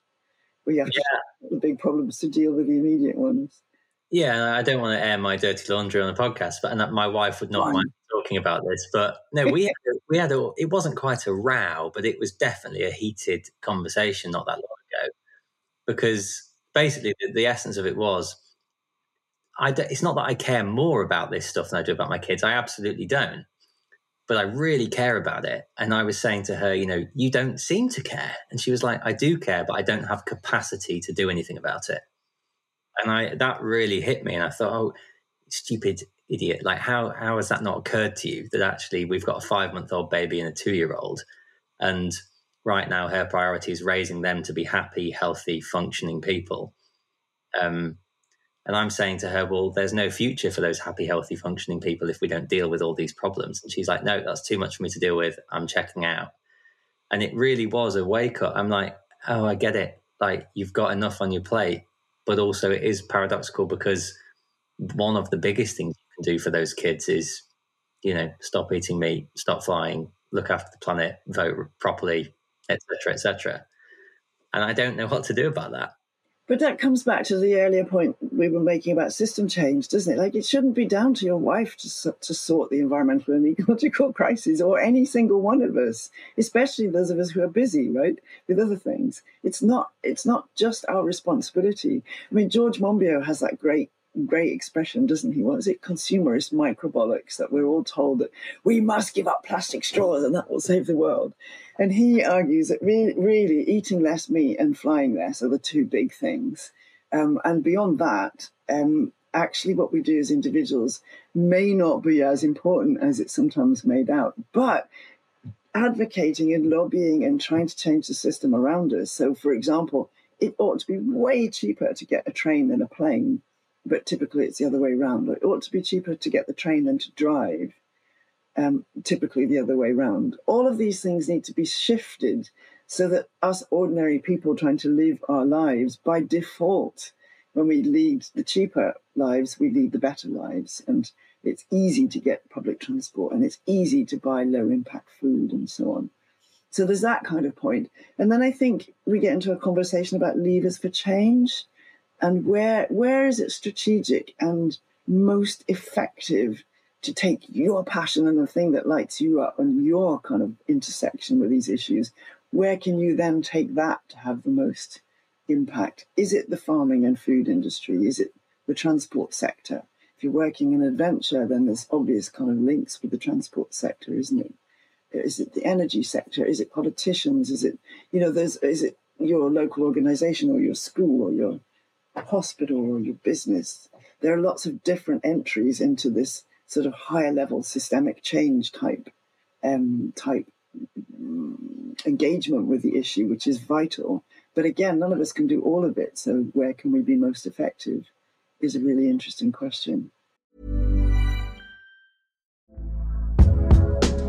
where you have to yeah. shut out the big problems to deal with the immediate ones. Yeah, I don't want to air my dirty laundry on a podcast, but and my wife would not Fine. mind talking about this. But no, we had a, we had a, it wasn't quite a row, but it was definitely a heated conversation not that long ago, because basically the, the essence of it was, I do, it's not that I care more about this stuff than I do about my kids. I absolutely don't, but I really care about it. And I was saying to her, you know, you don't seem to care, and she was like, I do care, but I don't have capacity to do anything about it. And I, that really hit me. And I thought, oh, stupid idiot. Like, how, how has that not occurred to you that actually we've got a five-month-old baby and a two-year-old? And right now her priority is raising them to be happy, healthy, functioning people. Um, and I'm saying to her, well, there's no future for those happy, healthy, functioning people if we don't deal with all these problems. And she's like, no, that's too much for me to deal with. I'm checking out. And it really was a wake-up. I'm like, oh, I get it. Like, you've got enough on your plate. But also it is paradoxical, because one of the biggest things you can do for those kids is, you know, stop eating meat, stop flying, look after the planet, vote properly, et cetera, et cetera. And I don't know what to do about that. But that comes back to the earlier point we were making about system change, doesn't it? Like, it shouldn't be down to your wife to, to sort the environmental and ecological crises, or any single one of us, especially those of us who are busy, right, with other things. It's not, it's not just our responsibility. I mean, George Monbiot has that great, great expression, doesn't he? What is it? Consumerist microbollocks, that we're all told that we must give up plastic straws and that will save the world. And he argues that re- really eating less meat and flying less are the two big things. Um, and beyond that, um, actually what we do as individuals may not be as important as it's sometimes made out. But advocating and lobbying and trying to change the system around us. So, for example, it ought to be way cheaper to get a train than a plane, but typically it's the other way around. It ought to be cheaper to get the train than to drive. Um, typically the other way around. All of these things need to be shifted so that us ordinary people trying to live our lives, by default, when we lead the cheaper lives, we lead the better lives. And it's easy to get public transport, and it's easy to buy low-impact food and so on. So there's that kind of point. And then I think we get into a conversation about levers for change, and where where is it strategic and most effective to take your passion and the thing that lights you up and your kind of intersection with these issues? Where can you then take that to have the most impact? Is it the farming and food industry? Is it the transport sector? If you're working in adventure, then there's obvious kind of links with the transport sector, isn't it? Is it the energy sector? Is it politicians? Is it, you know, there's, is it your local organization or your school or your hospital or your business? There are lots of different entries into this sort of higher level systemic change type um, type um, engagement with the issue, which is vital. But again, none of us can do all of it. So where can we be most effective is a really interesting question.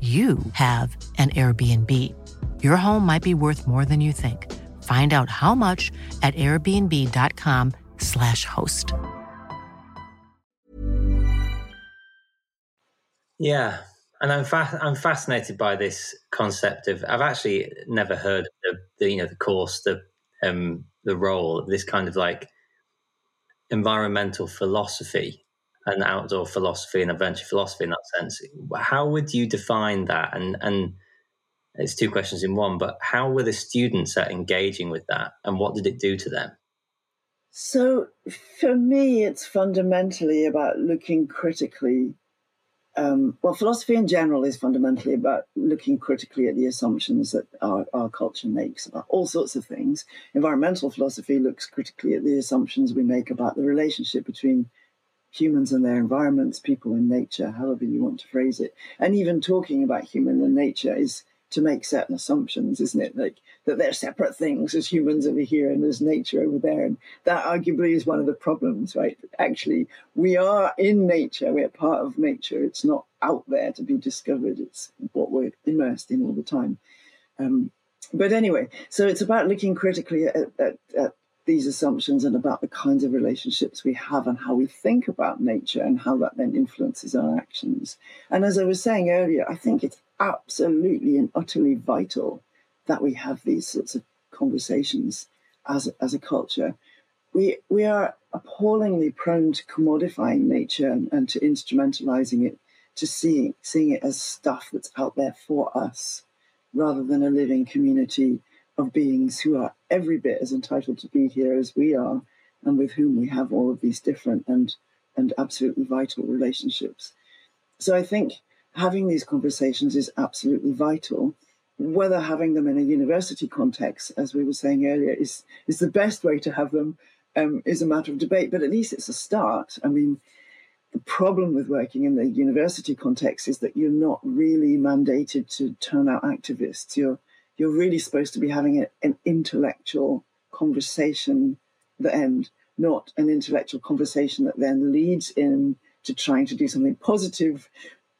you have an Airbnb. Your home might be worth more than you think. Find out how much at airbnb.com slash host. Yeah, and I'm fa- I'm fascinated by this concept of, I've actually never heard of the, the you know, the course, the um the role of this kind of like environmental philosophy. an outdoor philosophy and adventure philosophy in that sense. How would you define that? And and it's two questions in one, but how were the students at engaging with that, and what did it do to them? So for me, it's fundamentally about looking critically. Um, well, philosophy in general is fundamentally about looking critically at the assumptions that our, our culture makes about all sorts of things. Environmental philosophy looks critically at the assumptions we make about the relationship between humans and their environments, people and nature, however you want to phrase it. And even talking about human and nature is to make certain assumptions, isn't it? Like that they're separate things, as humans over here and as nature over there. And that arguably is one of the problems, right? Actually, we are in nature. We're part of nature. It's not out there to be discovered. It's what we're immersed in all the time. Um, but anyway, so it's about looking critically at, at, at these assumptions and about the kinds of relationships we have and how we think about nature and how that then influences our actions. And as I was saying earlier, I think it's absolutely and utterly vital that we have these sorts of conversations as, as a culture. We, we are appallingly prone to commodifying nature and, and to instrumentalizing it, to seeing, seeing it as stuff that's out there for us rather than a living community of beings who are every bit as entitled to be here as we are, and with whom we have all of these different and, and absolutely vital relationships. So I think having these conversations is absolutely vital. Whether having them in a university context, as we were saying earlier, is, is the best way to have them um, is a matter of debate, but at least it's a start. I mean, the problem with working in the university context is that you're not really mandated to turn out activists. You're You're really supposed to be having a, an intellectual conversation at the end, not an intellectual conversation that then leads in to trying to do something positive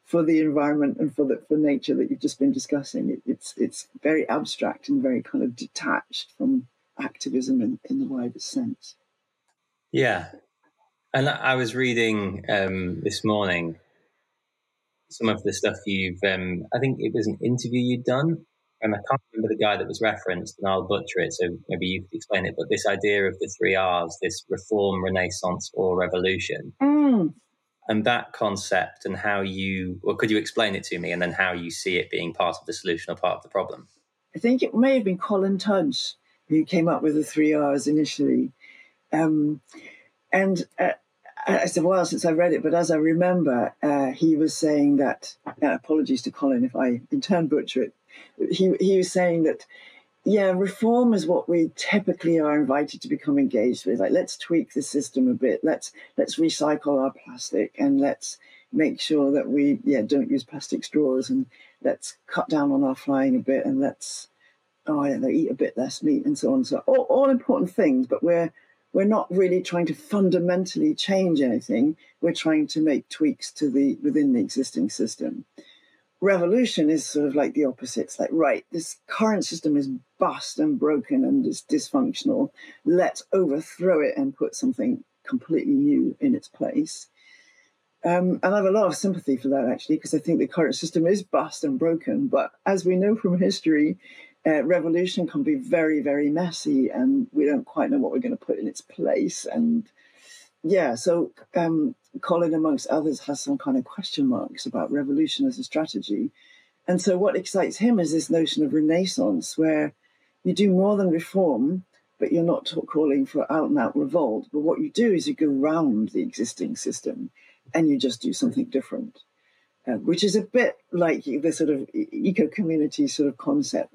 for the environment and for the, for nature that you've just been discussing. It, it's it's very abstract and very kind of detached from activism in, in the widest sense. Yeah. And I was reading um, this morning some of the stuff you've, um, I think it was an interview you'd done. And I can't remember the guy that was referenced, and I'll butcher it, so maybe you could explain it. But this idea of the three R's, this reform, renaissance, or revolution, mm. and that concept and how you, or could you explain it to me, and then how you see it being part of the solution or part of the problem? I think it may have been Colin Tudge who came up with the three R's initially. Um, and uh, it's a while since I read it, but as I remember, uh, he was saying that, uh, apologies to Colin if I in turn butcher it, He, he was saying that, yeah, reform is what we typically are invited to become engaged with. Like, let's tweak the system a bit. Let's let's recycle our plastic, and let's make sure that we yeah don't use plastic straws, and let's cut down on our flying a bit, and let's oh I don't know eat a bit less meat, and so on. So all, all important things, but we're we're not really trying to fundamentally change anything. We're trying to make tweaks to the within the existing system. Revolution is sort of like the opposite. It's like, right, this current system is bust and broken and is dysfunctional. Let's overthrow it and put something completely new in its place. Um, and I have a lot of sympathy for that, actually, because I think the current system is bust and broken. But as we know from history, uh, revolution can be very, very messy, and we don't quite know what we're going to put in its place. And yeah, so um, Colin, amongst others, has some kind of question marks about revolution as a strategy. And so what excites him is this notion of renaissance, where you do more than reform, but you're not t- calling for out-and-out revolt. But what you do is you go round the existing system and you just do something different, uh, which is a bit like the sort of eco-community sort of concept.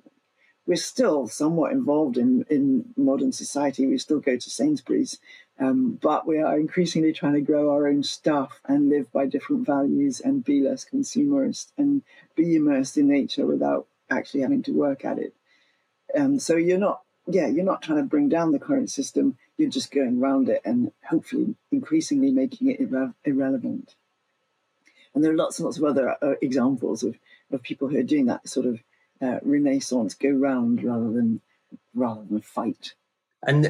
We're still somewhat involved in, in modern society. We still go to Sainsbury's, um, but we are increasingly trying to grow our own stuff and live by different values and be less consumerist and be immersed in nature without actually having to work at it. Um, so you're not, yeah, you're not trying to bring down the current system. You're just going around it and hopefully increasingly making it irre- irrelevant. And there are lots and lots of other uh, examples of, of people who are doing that sort of Uh, renaissance, go round rather than rather than fight. And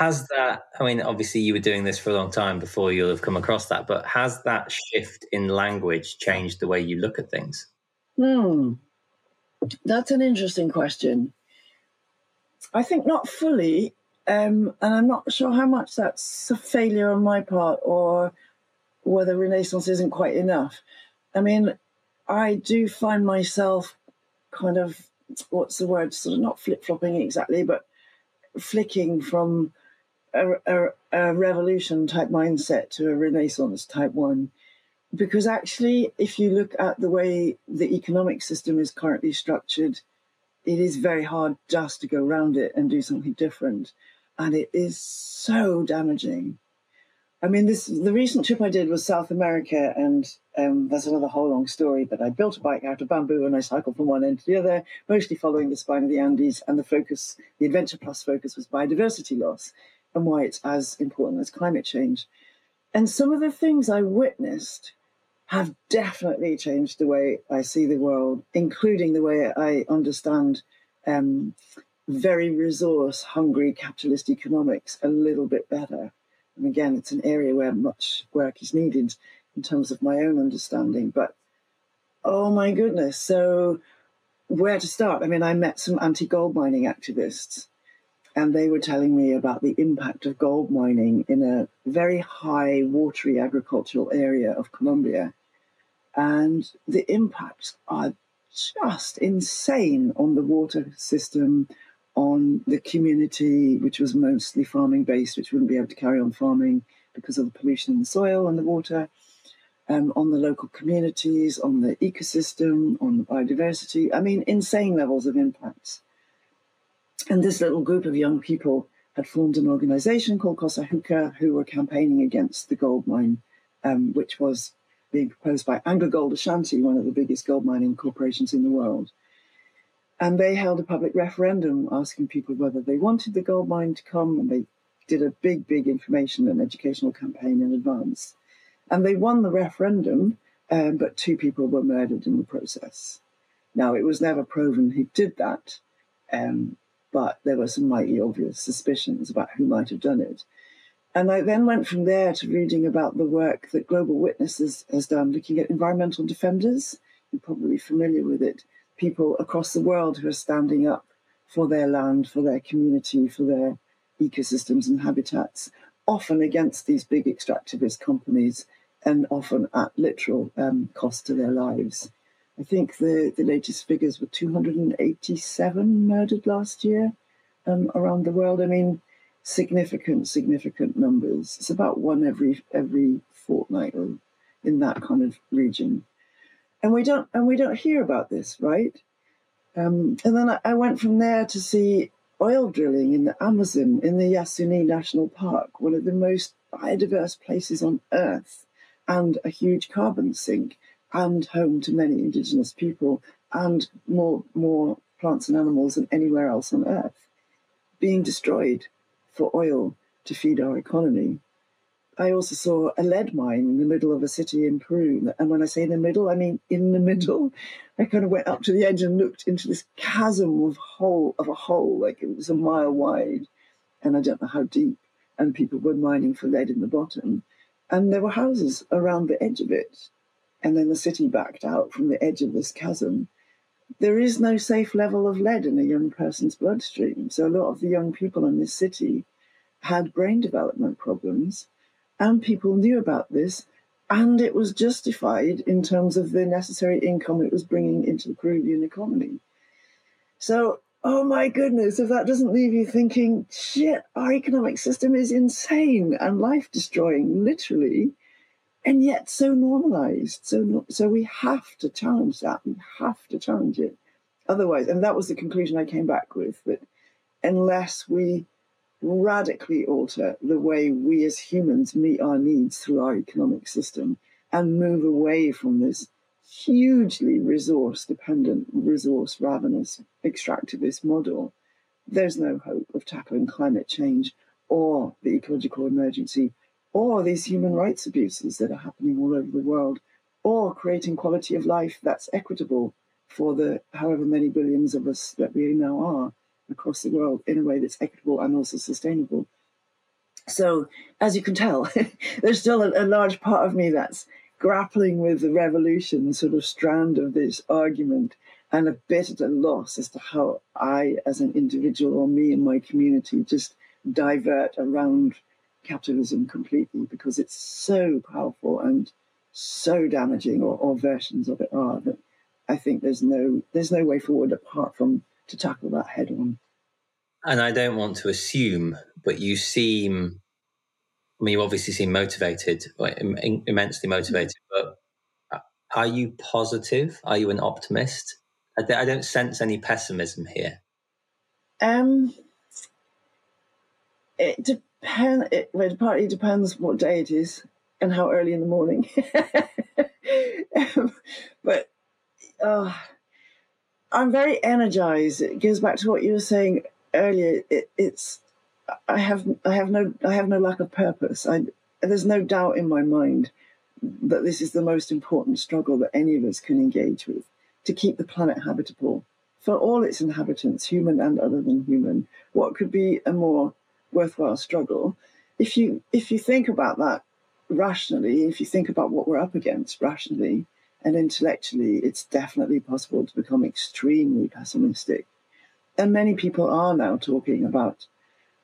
has that, I mean, obviously you were doing this for a long time before you'll have come across that, but has that shift in language changed the way you look at things? Hmm. That's an interesting question. I think not fully, um, and I'm not sure how much that's a failure on my part or whether Renaissance isn't quite enough. I mean, I do find myself kind of, what's the word, sort of not flip-flopping exactly, but flicking from a, a, a revolution-type mindset to a Renaissance-type one. Because actually, if you look at the way the economic system is currently structured, it is very hard just to go around it and do something different. And it is so damaging. I mean, this the recent trip I did was South America, and um, that's another whole long story, but I built a bike out of bamboo and I cycled from one end to the other, mostly following the spine of the Andes, and the focus, the Adventure Plus focus, was biodiversity loss and why it's as important as climate change. And some of the things I witnessed have definitely changed the way I see the world, including the way I understand um, very resource-hungry capitalist economics a little bit better. And again, it's an area where much work is needed in terms of my own understanding. But, oh my goodness, so where to start? I mean, I met some anti-gold mining activists, and they were telling me about the impact of gold mining in a very high, watery agricultural area of Colombia. And the impacts are just insane on the water system, on the community, which was mostly farming-based, which wouldn't be able to carry on farming because of the pollution in the soil and the water, um, on the local communities, on the ecosystem, on the biodiversity. I mean, insane levels of impacts. And this little group of young people had formed an organisation called Cosa Juca, who were campaigning against the gold mine, um, which was being proposed by AngloGold Ashanti, one of the biggest gold mining corporations in the world. And they held a public referendum asking people whether they wanted the gold mine to come, and they did a big, big information and educational campaign in advance. And they won the referendum, um, but two people were murdered in the process. Now, it was never proven who did that, um, but there were some mighty obvious suspicions about who might have done it. And I then went from there to reading about the work that Global Witnesses has done, looking at environmental defenders. You're probably familiar with it. People across the world who are standing up for their land, for their community, for their ecosystems and habitats, often against these big extractivist companies and often at literal um, cost to their lives. I think the, the latest figures were two hundred eighty-seven murdered last year um, around the world. I mean, significant, significant numbers. It's about one every every fortnight or in that kind of region. And we don't and we don't hear about this, right? Um, and then I, I went from there to see oil drilling in the Amazon, in the Yasuni National Park, one of the most biodiverse places on Earth, and a huge carbon sink, and home to many indigenous people, and more more plants and animals than anywhere else on Earth, being destroyed for oil to feed our economy. I also saw a lead mine in the middle of a city in Peru. And when I say in the middle, I mean in the middle. I kind of went up to the edge and looked into this chasm of hole of a hole, like it was a mile wide, and I don't know how deep. And people were mining for lead in the bottom. And there were houses around the edge of it. And then the city backed out from the edge of this chasm. There is no safe level of lead in a young person's bloodstream. So a lot of the young people in this city had brain development problems. And people knew about this, and it was justified in terms of the necessary income it was bringing into the Peruvian economy. So, oh my goodness, if that doesn't leave you thinking, shit, our economic system is insane and life-destroying, literally, and yet so normalized. So, so we have to challenge that. We have to challenge it. Otherwise, and that was the conclusion I came back with, that unless we radically alter the way we as humans meet our needs through our economic system and move away from this hugely resource-dependent, resource-ravenous, extractivist model, there's no hope of tackling climate change or the ecological emergency or these human rights abuses that are happening all over the world, or creating quality of life that's equitable for the however many billions of us that we now are across the world in a way that's equitable and also sustainable. So, as you can tell, there's still a, a large part of me that's grappling with the revolution sort of strand of this argument, and a bit at a loss as to how I as an individual or me and my community just divert around capitalism completely, because it's so powerful and so damaging, or, or versions of it are, that I think there's no there's no way forward apart from to tackle that head on. And I don't want to assume, but you seem, I mean, you obviously seem motivated, like im- immensely motivated, but are you positive? Are you an optimist? I, th- I don't sense any pessimism here. Um, it depends, it, well, it partly depends what day it is and how early in the morning. um, but uh, I'm very energized. It goes back to what you were saying earlier. It, it's, I have, I have no, I have no lack of purpose. I, there's no doubt in my mind that this is the most important struggle that any of us can engage with, to keep the planet habitable for all its inhabitants, human and other than human. What could be a more worthwhile struggle? If you, if you think about that rationally, if you think about what we're up against rationally and intellectually, it's definitely possible to become extremely pessimistic. And many people are now talking about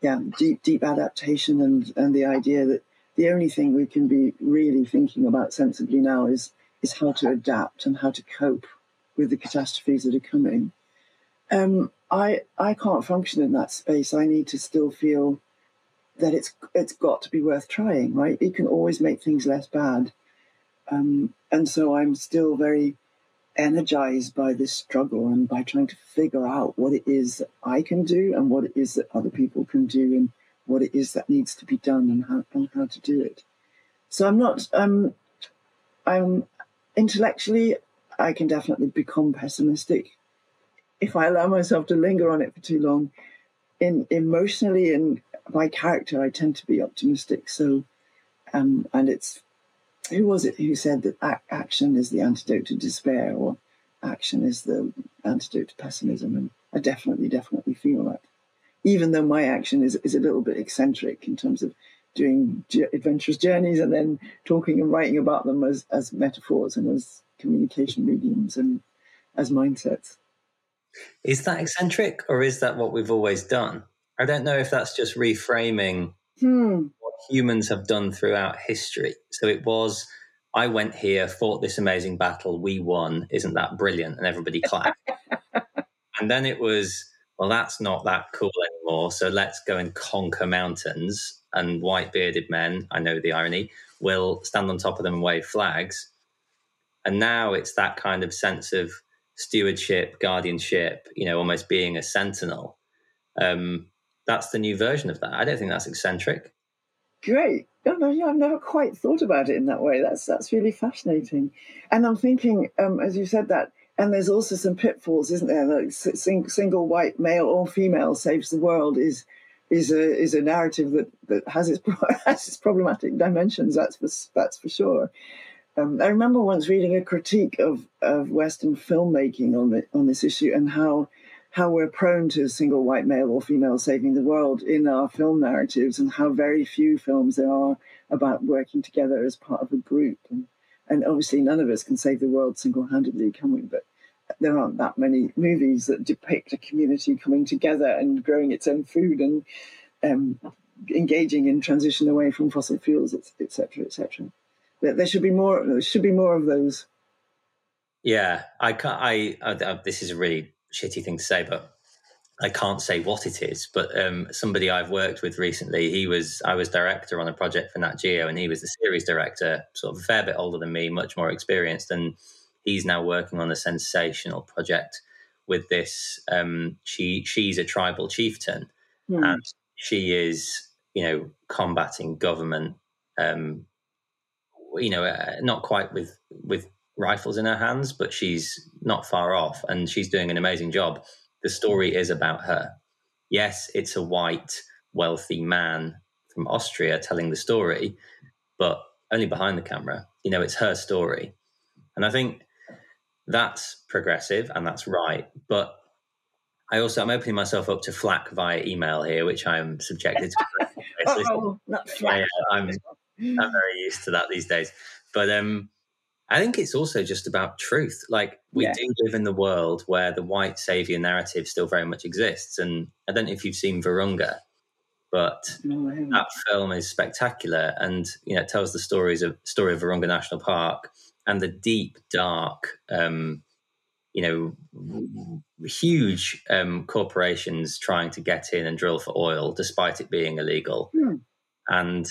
yeah, deep, deep adaptation and, and the idea that the only thing we can be really thinking about sensibly now is, is how to adapt and how to cope with the catastrophes that are coming. Um, I I can't function in that space. I need to still feel that it's it's got to be worth trying, right? You can always make things less bad. Um, and so I'm still very energized by this struggle and by trying to figure out what it is that I can do and what it is that other people can do and what it is that needs to be done and how, and how to do it. So I'm not, um, I'm intellectually, I can definitely become pessimistic if I allow myself to linger on it for too long. In emotionally and by character, I tend to be optimistic. So, um, and it's, who was it who said that ac- action is the antidote to despair, or action is the antidote to pessimism? And I definitely, definitely feel that. Even though my action is, is a little bit eccentric in terms of doing ge- adventurous journeys and then talking and writing about them as, as metaphors and as communication mediums and as mindsets. Is that eccentric, or is that what we've always done? I don't know if that's just reframing hmm. what humans have done throughout history. So it was, I went here, fought this amazing battle, we won, isn't that brilliant? And everybody clapped. And then it was, well, that's not that cool anymore, so let's go and conquer mountains, and white-bearded men, I know the irony, will stand on top of them and wave flags. And now it's that kind of sense of stewardship, guardianship, you know, almost being a sentinel. Um, that's the new version of that. I don't think that's eccentric. Great. I've never quite thought about it in that way. That's that's really fascinating. And I'm thinking, um, as you said that, and there's also some pitfalls, isn't there? Like sing, single white male or female saves the world is is a is a narrative that, that has its has its problematic dimensions. That's for that's for sure. Um, I remember once reading a critique of, of Western filmmaking on the, on this issue, and how how we're prone to single white male or female saving the world in our film narratives, and how very few films there are about working together as part of a group. And, And obviously none of us can save the world single-handedly, can we? But there aren't that many movies that depict a community coming together and growing its own food and um, engaging in transition away from fossil fuels, et cetera, et cetera. There should be more, there should be more of those. Yeah, I can't, I, I, this is a really shitty thing to say, but I can't say what it is. But um, somebody I've worked with recently, he was, I was director on a project for Nat Geo, and he was the series director, sort of a fair bit older than me, much more experienced. And he's now working on a sensational project with this. Um, she she's a tribal chieftain, mm. and she is, you know, combating government, um, you know, uh, not quite with with rifles in her hands, but she's not far off, and she's doing an amazing job. The story is about her. Yes, it's a white, wealthy man from Austria telling the story, but only behind the camera. You know, it's her story. And I think that's progressive and that's right. But I also, I'm opening myself up to flack via email here, which I'm subjected to. Oh, not flack. I'm, I'm very used to that these days. But um, I think it's also just about truth. Like, we yeah. do live in the world where the white saviour narrative still very much exists. And I don't know if you've seen Virunga, but no that film is spectacular, and you know it tells the stories of story of Virunga National Park and the deep, dark, um, you know, huge um, corporations trying to get in and drill for oil, despite it being illegal. Mm. And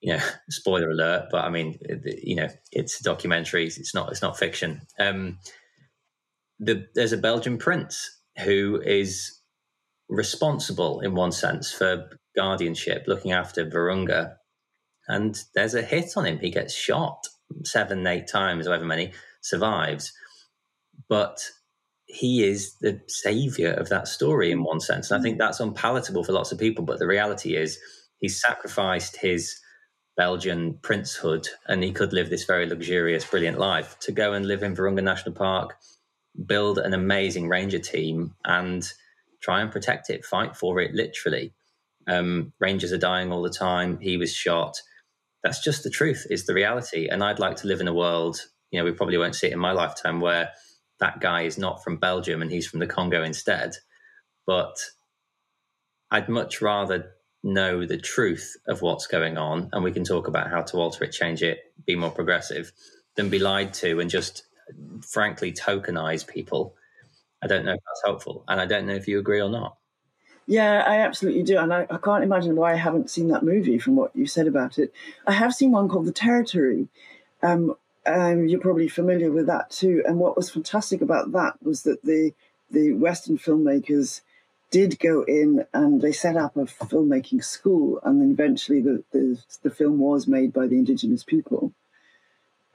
you know, spoiler alert, but I mean, you know, it's documentaries. It's not. It's not fiction. Um, the, there's a Belgian prince who is responsible in one sense for guardianship, looking after Virunga, and there's a hit on him. He gets shot seven, eight times, however many, survives, but he is the savior of that story in one sense. And I think that's unpalatable for lots of people. But the reality is, he sacrificed his Belgian princehood, and he could live this very luxurious, brilliant life, to go and live in Virunga National Park, build an amazing ranger team, and try and protect it, fight for it, literally. Um, rangers are dying all the time. He was shot. That's just the truth, is the reality. And I'd like to live in a world, you know, we probably won't see it in my lifetime, where that guy is not from Belgium and he's from the Congo instead. But I'd much rather know the truth of what's going on, and we can talk about how to alter it, change it, be more progressive, than be lied to and just frankly tokenize people. I don't know if that's helpful, and I don't know if you agree or not. Yeah, I absolutely do, and I, I can't imagine why I haven't seen that movie from what you said about it. I have seen one called The Territory. Um, um, you're probably familiar with that too, and what was fantastic about that was that the the Western filmmakers did go in and they set up a filmmaking school, and then eventually the, the, the film was made by the indigenous people.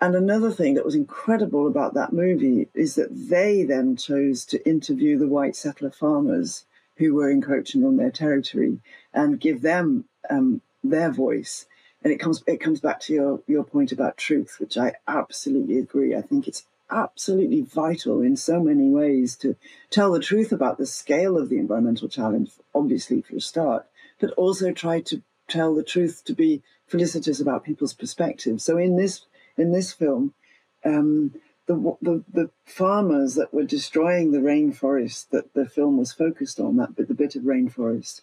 And another thing that was incredible about that movie is that they then chose to interview the white settler farmers who were encroaching on their territory and give them um, their voice. And it comes it comes back to your, your point about truth, which I absolutely agree. I think it's absolutely vital in so many ways to tell the truth about the scale of the environmental challenge, obviously for a start, but also try to tell the truth, to be felicitous about people's perspectives. So in this in this film, um, the, the the farmers that were destroying the rainforest that the film was focused on, that bit, the bit of rainforest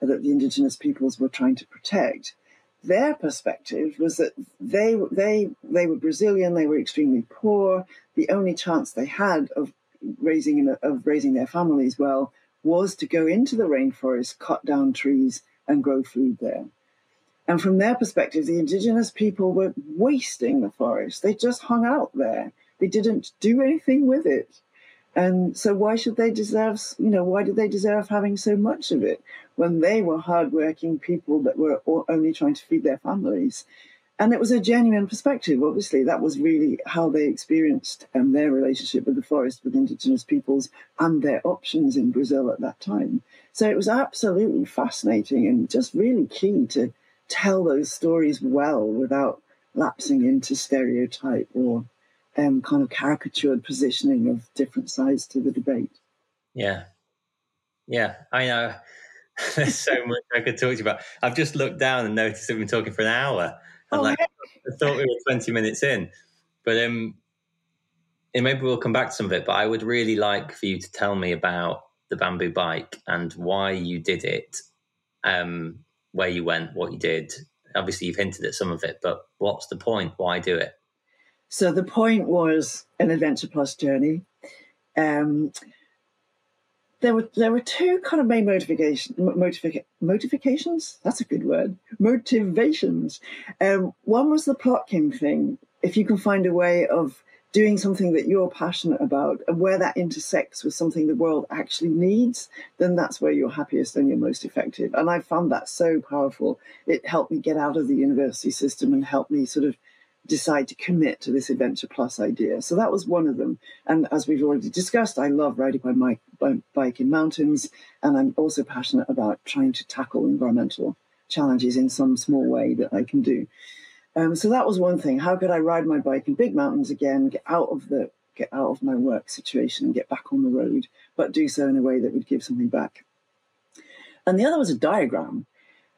that the indigenous peoples were trying to protect, their perspective was that they they they were Brazilian, they were extremely poor. The only chance they had of raising of raising their families well was to go into the rainforest, cut down trees, and grow food there. And from their perspective, the indigenous people were wasting the forest. They just hung out there. They didn't do anything with it. And so why should they deserve, you know, why did they deserve having so much of it when they were hardworking people that were only trying to feed their families? And it was a genuine perspective, obviously. That was really how they experienced um, their relationship with the forest, with indigenous peoples, and their options in Brazil at that time. So it was absolutely fascinating and just really key to tell those stories well without lapsing into stereotype or Um, kind of caricatured positioning of different sides to the debate. Yeah. Yeah, I know. There's so much I could talk to you about. I've just looked down and noticed that we've been talking for an hour. And oh, like, I thought we were twenty minutes in. But um, and maybe we'll come back to some of it, but I would really like for you to tell me about the bamboo bike and why you did it, um, where you went, what you did. Obviously, you've hinted at some of it, but what's the point? Why do it? So the point was an Adventure Plus journey. Um, there were there were two kind of main motivation, motivica, motivations. That's a good word. Motivations. Um, one was the Plotkin thing. If you can find a way of doing something that you're passionate about and where that intersects with something the world actually needs, then that's where you're happiest and you're most effective. And I found that so powerful. It helped me get out of the university system and helped me sort of decide to commit to this Adventure Plus idea. So that was one of them. And as we've already discussed, I love riding my bike, by, bike in mountains. And I'm also passionate about trying to tackle environmental challenges in some small way that I can do. Um, so that was one thing. How could I ride my bike in big mountains again, get out of the get out of my work situation and get back on the road, but do so in a way that would give something back? And the other was a diagram.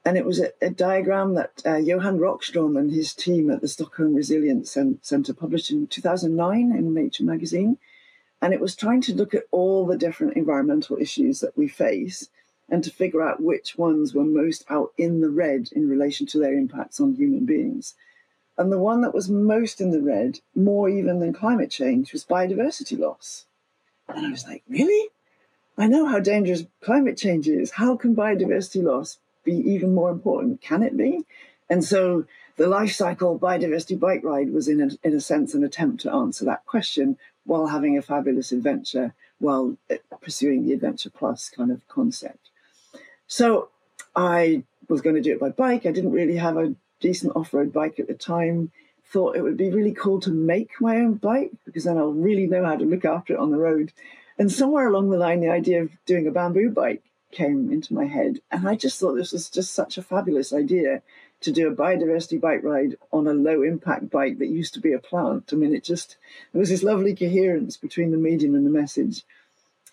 And it was a, a diagram that uh, Johan Rockström and his team at the Stockholm Resilience Centre published in two thousand nine in Nature magazine. And it was trying to look at all the different environmental issues that we face and to figure out which ones were most out in the red in relation to their impacts on human beings. And the one that was most in the red, more even than climate change, was biodiversity loss. And I was like, really? I know how dangerous climate change is. How can biodiversity loss be even more important? Can it be? And so the Life Cycle biodiversity bike ride was, in a, in a sense, an attempt to answer that question while having a fabulous adventure, while pursuing the Adventure Plus kind of concept. So I was going to do it by bike. I didn't really have a decent off-road bike at the time. Thought it would be really cool to make my own bike, because then I'll really know how to look after it on the road. And somewhere along the line, the idea of doing a bamboo bike came into my head. And I just thought this was just such a fabulous idea, to do a biodiversity bike ride on a low impact bike that used to be a plant. I mean, it just, there was this lovely coherence between the medium and the message.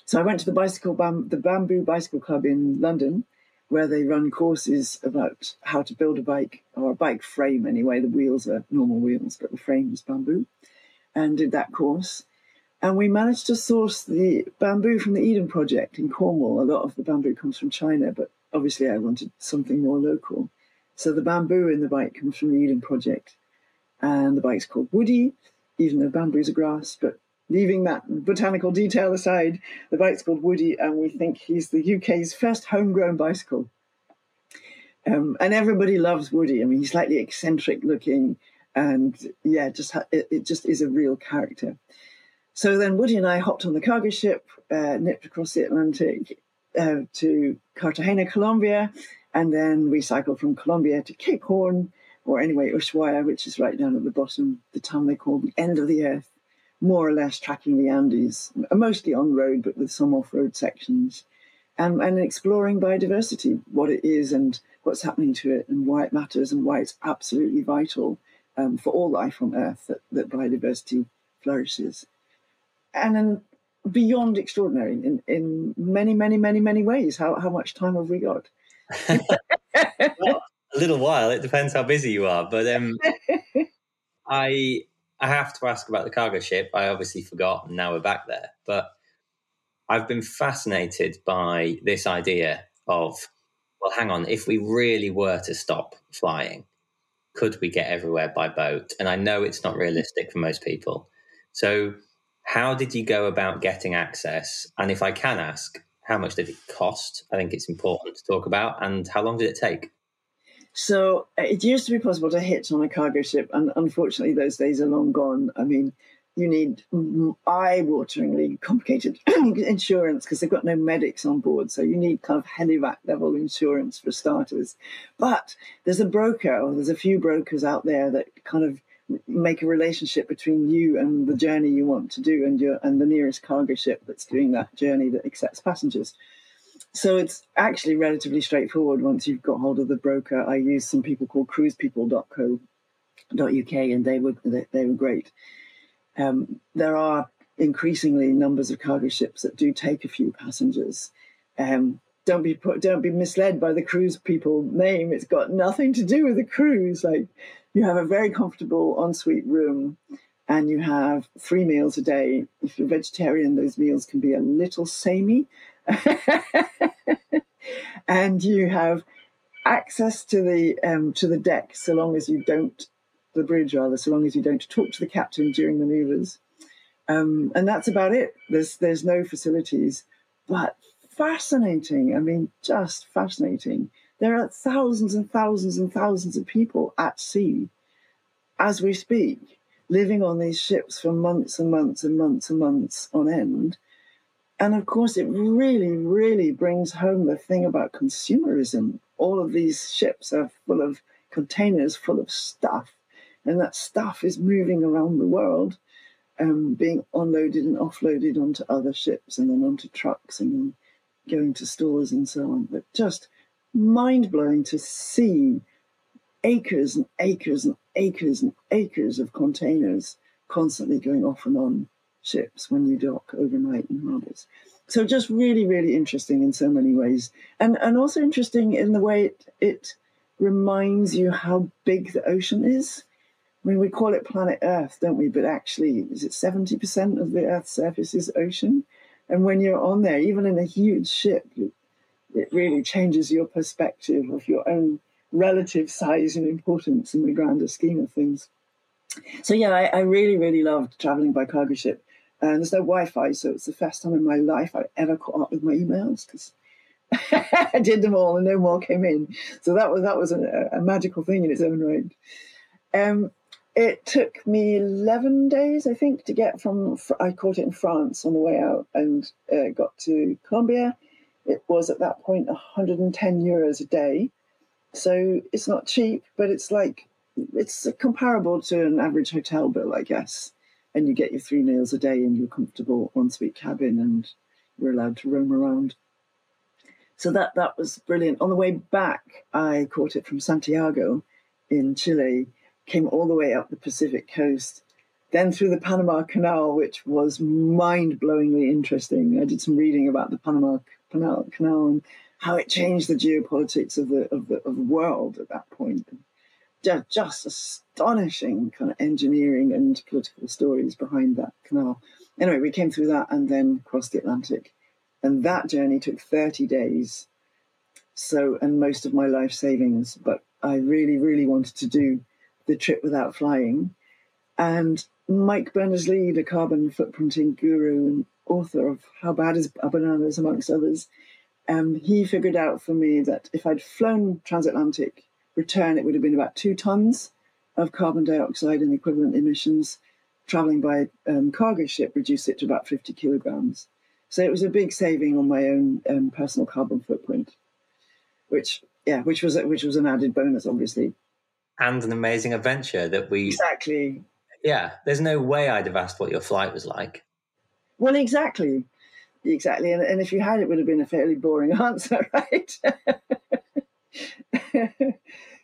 So I went to the bicycle, bam, the Bamboo Bicycle Club in London, where they run courses about how to build a bike, or a bike frame anyway. The wheels are normal wheels, but the frame is bamboo, and did that course. And we managed to source the bamboo from the Eden Project in Cornwall. A lot of the bamboo comes from China, but obviously I wanted something more local. So the bamboo in the bike comes from the Eden Project. And the bike's called Woody, even though bamboo's a grass. But leaving that botanical detail aside, the bike's called Woody, and we think he's the U K's first homegrown bicycle. Um, and everybody loves Woody. I mean, he's slightly eccentric looking, and yeah, just it, it just is a real character. So then Woody and I hopped on the cargo ship, uh, nipped across the Atlantic uh, to Cartagena, Colombia, and then we cycled from Colombia to Cape Horn, or anyway, Ushuaia, which is right down at the bottom, the town they call the end of the earth, more or less tracking the Andes, mostly on road, but with some off-road sections, and, and exploring biodiversity, what it is and what's happening to it and why it matters and why it's absolutely vital um, for all life on Earth that, that biodiversity flourishes. And then beyond extraordinary in, in many, many, many, many ways. How, how much time have we got? Well, a little while. It depends how busy you are. But um, I I have to ask about the cargo ship. I obviously forgot, and now we're back there. But I've been fascinated by this idea of, well, hang on, if we really were to stop flying, could we get everywhere by boat? And I know it's not realistic for most people. So how did you go about getting access? And if I can ask, how much did it cost? I think it's important to talk about. And how long did it take? So it used to be possible to hitch on a cargo ship. And unfortunately, those days are long gone. I mean, you need eye-wateringly complicated insurance, because they've got no medics on board. So you need kind of helivac level insurance for starters. But there's a broker, or there's a few brokers out there that kind of make a relationship between you and the journey you want to do and your and the nearest cargo ship that's doing that journey that accepts passengers. So it's actually relatively straightforward once you've got hold of the broker. I use some people called cruise people dot co dot U K, and they were they, they were great. Um, there are increasingly numbers of cargo ships that do take a few passengers. Um, Don't be put, don't be misled by the cruise people name. It's got nothing to do with the cruise. Like, you have a very comfortable ensuite room, and you have three meals a day. If you're vegetarian, those meals can be a little samey, and you have access to the um, to the deck, so long as you don't the bridge rather, so long as you don't talk to the captain during manoeuvres, um, and that's about it. There's there's no facilities, but fascinating. I mean, just fascinating. There are thousands and thousands and thousands of people at sea as we speak, living on these ships for months and months and months and months on end. And of course, it really, really brings home the thing about consumerism. All of these ships are full of containers, full of stuff. And that stuff is moving around the world, um, being unloaded and offloaded onto other ships, and then onto trucks, and then going to stores and so on. But just mind-blowing to see acres and acres and acres and acres of containers constantly going off and on ships when you dock overnight in harbours. So just really, really interesting in so many ways. And and also interesting in the way it, it reminds you how big the ocean is. I mean, we call it planet Earth, don't we? But actually, is it seventy percent of the Earth's surface is ocean? And when you're on there, even in a huge ship, it really changes your perspective of your own relative size and importance in the grander scheme of things. So yeah, I, I really, really loved traveling by cargo ship. And there's no Wi-Fi, so it's the first time in my life I ever caught up with my emails, because I did them all and no more came in. So that was that was a, a magical thing in its own right. Um, it took me eleven days, I think, to get from. I caught it in France on the way out and uh, got to Colombia. It was at that point one hundred ten euros a day, so it's not cheap, but it's like it's comparable to an average hotel bill, I guess. And you get your three meals a day in your comfortable ensuite cabin, and you're allowed to roam around. So that that was brilliant. On the way back, I caught it from Santiago in Chile, came all the way up the Pacific coast, then through the Panama Canal, which was mind-blowingly interesting. I did some reading about the Panama Canal, Canal and how it changed the geopolitics of the of the, of the world at that point. Just astonishing kind of engineering and political stories behind that canal. Anyway, we came through that and then crossed the Atlantic. And that journey took thirty days. So, and most of my life savings. But I really, really wanted to do the trip without flying. And Mike Berners-Lee, the carbon footprinting guru and author of How Bad Is a Banana, amongst others, um, he figured out for me that if I'd flown transatlantic return, it would have been about two tons of carbon dioxide and equivalent emissions. Traveling by um, cargo ship reduced it to about fifty kilograms. So it was a big saving on my own um, personal carbon footprint, which yeah, which was which was an added bonus, obviously. And an amazing adventure that we exactly yeah. There's no way I'd have asked what your flight was like. Well, exactly, exactly. And, and if you had, it would have been a fairly boring answer, right?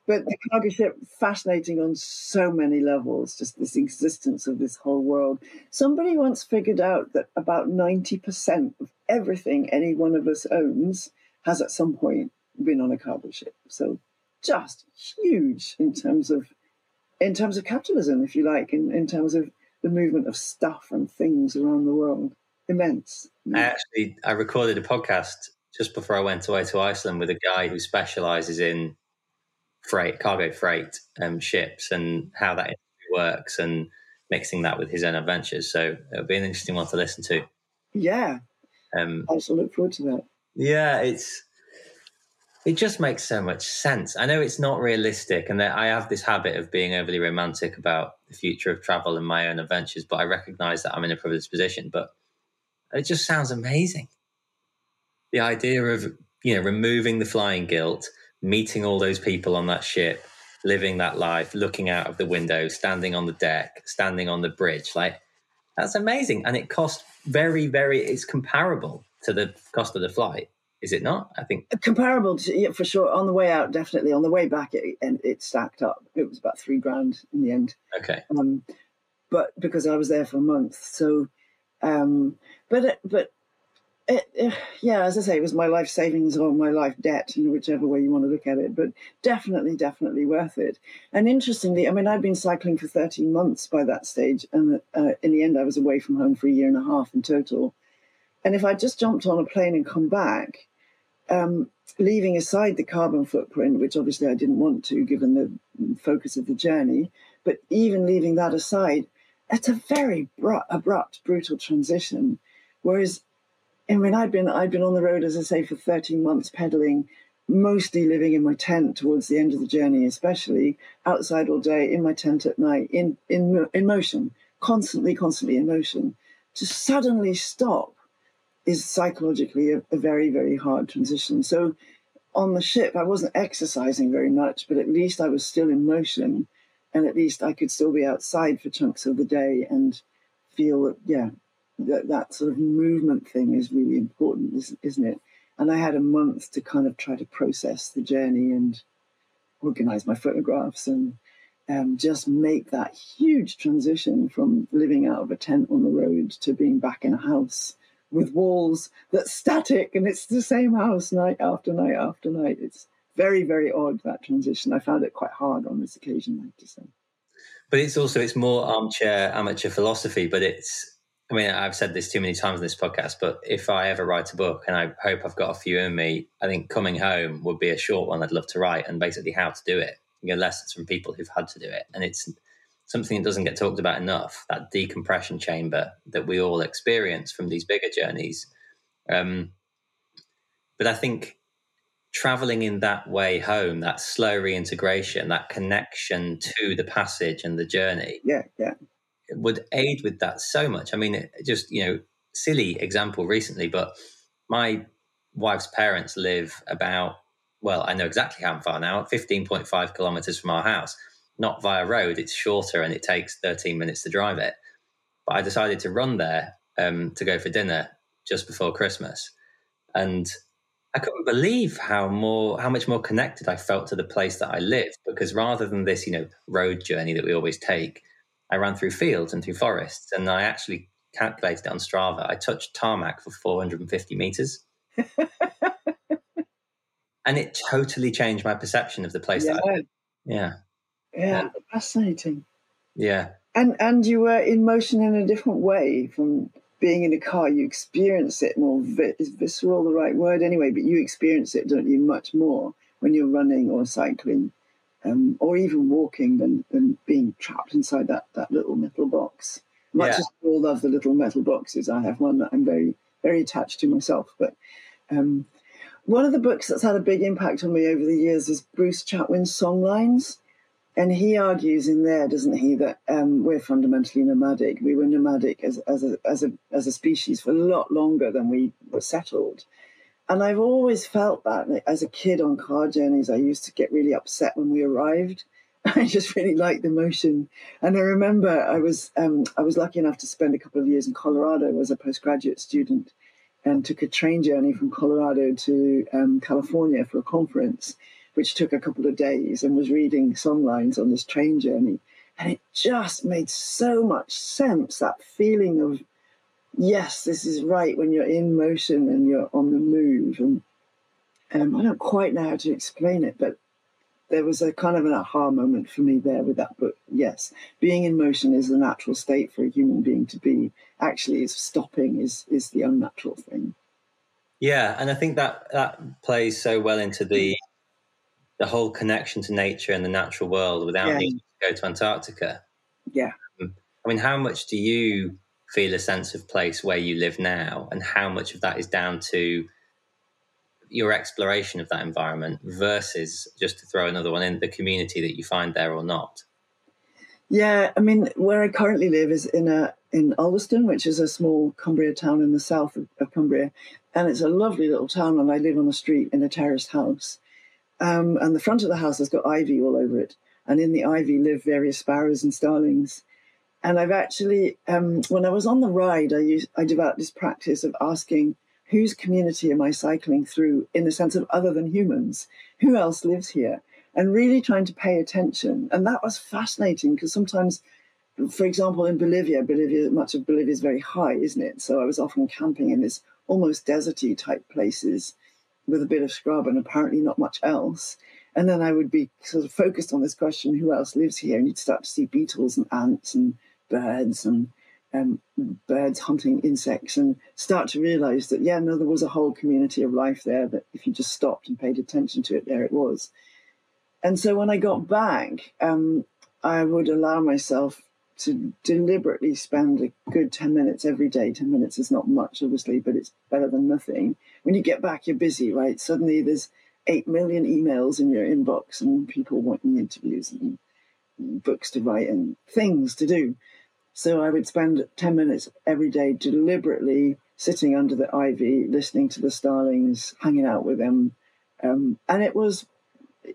But the cargo ship, fascinating on so many levels, just this existence of this whole world. Somebody once figured out that about ninety percent of everything any one of us owns has at some point been on a cargo ship. So just huge in terms of in terms of capitalism, if you like, in, in terms of the movement of stuff and things around the world. Immense. I actually, I recorded a podcast just before I went away to Iceland with a guy who specialises in freight, cargo freight um, ships, and how that industry works, and mixing that with his own adventures. So it'll be an interesting one to listen to. Yeah, um, I shall look forward to that. Yeah, it's it just makes so much sense. I know it's not realistic, and that I have this habit of being overly romantic about the future of travel and my own adventures, but I recognise that I'm in a privileged position. But it just sounds amazing. The idea of, you know, removing the flying guilt, meeting all those people on that ship, living that life, looking out of the window, standing on the deck, standing on the bridge, like, that's amazing. And it costs very, very, it's comparable to the cost of the flight, is it not? I think comparable to, yeah, for sure. On the way out, definitely. On the way back, it, and it stacked up. It was about three grand in the end. Okay. Um, but because I was there for a month, so, um, but but. It, it, yeah, as I say, it was my life savings or my life debt, you know, whichever way you want to look at it, but definitely, definitely worth it. And interestingly, I mean, I'd been cycling for thirteen months by that stage, and uh, in the end, I was away from home for a year and a half in total. And if I just jumped on a plane and come back, um, leaving aside the carbon footprint, which obviously I didn't want to, given the focus of the journey, but even leaving that aside, it's a very br- abrupt, brutal transition. Whereas And when I'd been, I'd been on the road, as I say, for thirteen months pedaling, mostly living in my tent towards the end of the journey, especially outside all day, in my tent at night, in, in, in motion, constantly, constantly in motion. To suddenly stop is psychologically a, a very, very hard transition. So on the ship, I wasn't exercising very much, but at least I was still in motion, and at least I could still be outside for chunks of the day and feel that, yeah, that that sort of movement thing is really important, isn't it? And I had a month to kind of try to process the journey and organize my photographs and um, just make that huge transition from living out of a tent on the road to being back in a house with walls that's static, and it's the same house night after night after night. It's very, very odd, that transition. I found it quite hard on this occasion, I have to say. But it's also, it's more armchair amateur philosophy, but it's I mean, I've said this too many times in this podcast, but if I ever write a book, and I hope I've got a few in me, I think Coming Home would be a short one I'd love to write, and basically how to do it. You know, lessons from people who've had to do it. And it's something that doesn't get talked about enough, that decompression chamber that we all experience from these bigger journeys. Um, but I think traveling in that way home, that slow reintegration, that connection to the passage and the journey. Yeah, yeah. Would aid with that so much. I mean, it just, you know, silly example recently, but my wife's parents live about, well, I know exactly how far now, fifteen point five kilometers from our house, not via road. It's shorter and it takes thirteen minutes to drive it. But I decided to run there um, to go for dinner just before Christmas. And I couldn't believe how more, how much more connected I felt to the place that I lived, because rather than this, you know, road journey that we always take, I ran through fields and through forests, and I actually calculated it on Strava. I touched tarmac for four hundred fifty meters. And it totally changed my perception of the place. Yeah. That I, yeah. Yeah. Yeah. Fascinating. Yeah. And, and you were in motion in a different way from being in a car. You experience it more. Is visceral the right word anyway? But you experience it, don't you, much more when you're running or cycling. Um, or even walking than, than being trapped inside that, that little metal box. Much yeah. as we all love the little metal boxes, I have one that I'm very, very attached to myself. But um, one of the books that's had a big impact on me over the years is Bruce Chatwin's Songlines. And he argues in there, doesn't he, that um, we're fundamentally nomadic. We were nomadic as, as, a, as, a, as a species for a lot longer than we were settled. And I've always felt that. As a kid on car journeys, I used to get really upset when we arrived. I just really liked the motion. And I remember I was um, I was lucky enough to spend a couple of years in Colorado as a postgraduate student, and took a train journey from Colorado to um, California for a conference, which took a couple of days, and was reading Songlines on this train journey. And it just made so much sense, that feeling of, yes, this is right, when you're in motion and you're on the move. And um, I don't quite know how to explain it, but there was a kind of an aha moment for me there with that book. Yes, being in motion is the natural state for a human being to be. Actually, is stopping is is the unnatural thing. Yeah, and I think that that plays so well into the the whole connection to nature and the natural world without yeah. needing to go to Antarctica. Yeah. I mean, how much do you feel a sense of place where you live now, and how much of that is down to your exploration of that environment versus, just to throw another one in, the community that you find there or not? Yeah, I mean, where I currently live is in a in Ulverston, which is a small Cumbria town in the south of, of Cumbria, and it's a lovely little town, and I live on a street in a terraced house, um, and the front of the house has got ivy all over it, and in the ivy live various sparrows and starlings. And I've actually, um, when I was on the ride, I used, I developed this practice of asking, whose community am I cycling through, in the sense of other than humans? Who else lives here? And really trying to pay attention. And that was fascinating, because sometimes, for example, in Bolivia, Bolivia, much of Bolivia is very high, isn't it? So I was often camping in this almost deserty type places with a bit of scrub and apparently not much else. And then I would be sort of focused on this question, who else lives here? And you'd start to see beetles and ants and birds and um, birds hunting insects, and start to realize that, yeah, no, there was a whole community of life there, that if you just stopped and paid attention to it, there it was. And so when I got back, um, I would allow myself to deliberately spend a good ten minutes every day. ten minutes is not much, obviously, but it's better than nothing. When you get back, you're busy, right? Suddenly there's eight million emails in your inbox, and people wanting interviews and books to write and things to do. So I would spend ten minutes every day deliberately sitting under the ivy, listening to the starlings, hanging out with them. Um, and it was,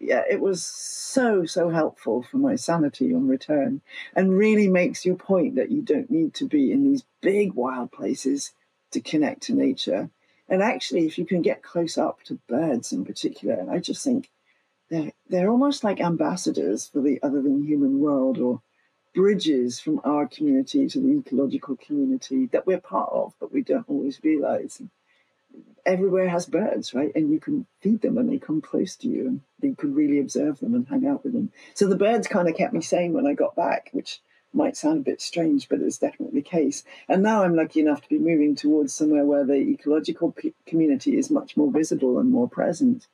yeah, it was so, so helpful for my sanity on return, and really makes your point that you don't need to be in these big wild places to connect to nature. And actually, if you can get close up to birds in particular, I just think they're, they're almost like ambassadors for the other than human world, or bridges from our community to the ecological community that we're part of, but we don't always realize. Everywhere has birds, right? And you can feed them, and they come close to you, and you can really observe them and hang out with them. So the birds kind of kept me sane when I got back, which might sound a bit strange, but it's definitely the case. And now I'm lucky enough to be moving towards somewhere where the ecological p- community is much more visible and more present.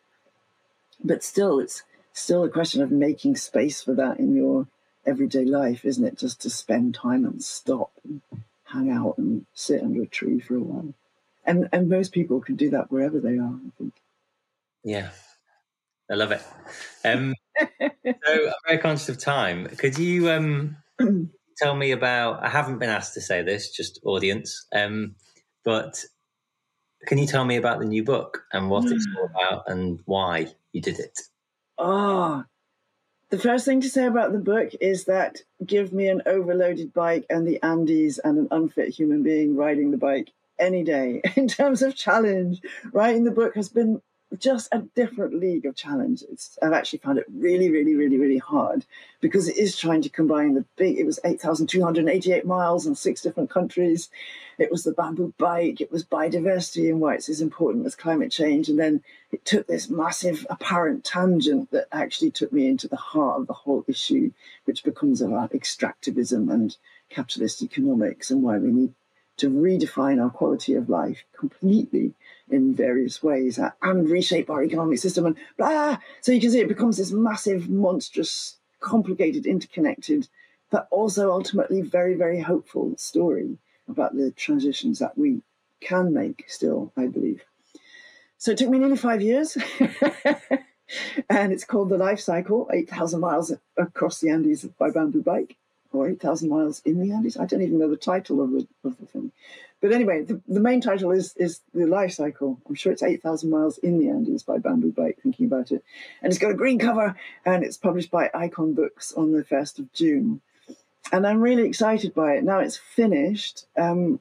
But still, it's still a question of making space for that in your everyday life, isn't it? Just to spend time and stop and hang out and sit under a tree for a while. And and most people can do that wherever they are, I think. Yeah, I love it. Um, so I'm very conscious of time. Could you um, tell me about, I haven't been asked to say this, just audience, um, but can you tell me about the new book and what it's all about and why you did it? Oh, the first thing to say about the book is that give me an overloaded bike and the Andes and an unfit human being riding the bike any day in terms of challenge. Writing the book has been just a different league of challenge. It's, I've actually found it really, really, really, really hard because it is trying to combine the big, it was eight thousand two hundred eighty-eight miles in six different countries. It was the bamboo bike. It was biodiversity and why it's as important as climate change. And then it took this massive apparent tangent that actually took me into the heart of the whole issue, which becomes about extractivism and capitalist economics and why we need to redefine our quality of life completely in various ways and reshape our economic system and blah. So you can see it becomes this massive, monstrous, complicated, interconnected, but also ultimately very, very hopeful story about the transitions that we can make still, I believe. So it took me nearly five years. And it's called The Life Cycle, eight thousand miles across the Andes by bamboo bike. Or eight thousand miles in the Andes. I don't even know the title of the of the thing. But anyway, the, the main title is is The Life Cycle. I'm sure it's eight thousand miles in the Andes by bamboo bike, thinking about it. And it's got a green cover, and it's published by Icon Books on the first of June. And I'm really excited by it. Now it's finished. Um,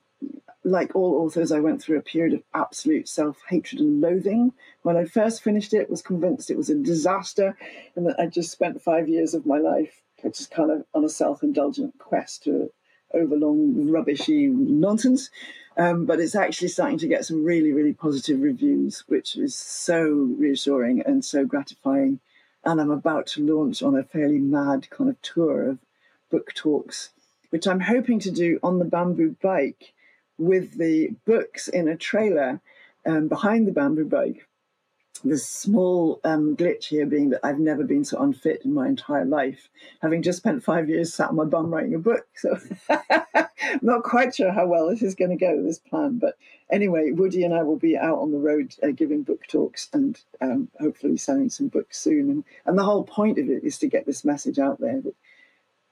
like all authors, I went through a period of absolute self-hatred and loathing. When I first finished it, I was convinced it was a disaster and that I just spent five years of my life which is kind of on a self-indulgent quest to overlong, rubbishy nonsense. Um, but it's actually starting to get some really, really positive reviews, which is so reassuring and so gratifying. And I'm about to launch on a fairly mad kind of tour of book talks, which I'm hoping to do on the bamboo bike with the books in a trailer um, behind the bamboo bike. The small um, glitch here being that I've never been so unfit in my entire life, having just spent five years sat on my bum writing a book. So I'm not quite sure how well this is going to go, this plan. But anyway, Woody and I will be out on the road uh, giving book talks and um, hopefully selling some books soon. And, and the whole point of it is to get this message out there that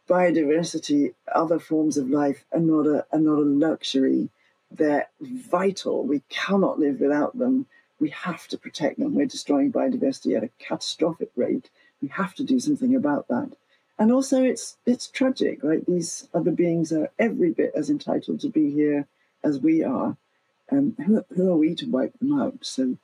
biodiversity, other forms of life are not a, are not a luxury. They're vital. We cannot live without them. We have to protect them. We're destroying biodiversity at a catastrophic rate. We have to do something about that. And also it's it's tragic, right? These other beings are every bit as entitled to be here as we are. Um, who, who are we to wipe them out? So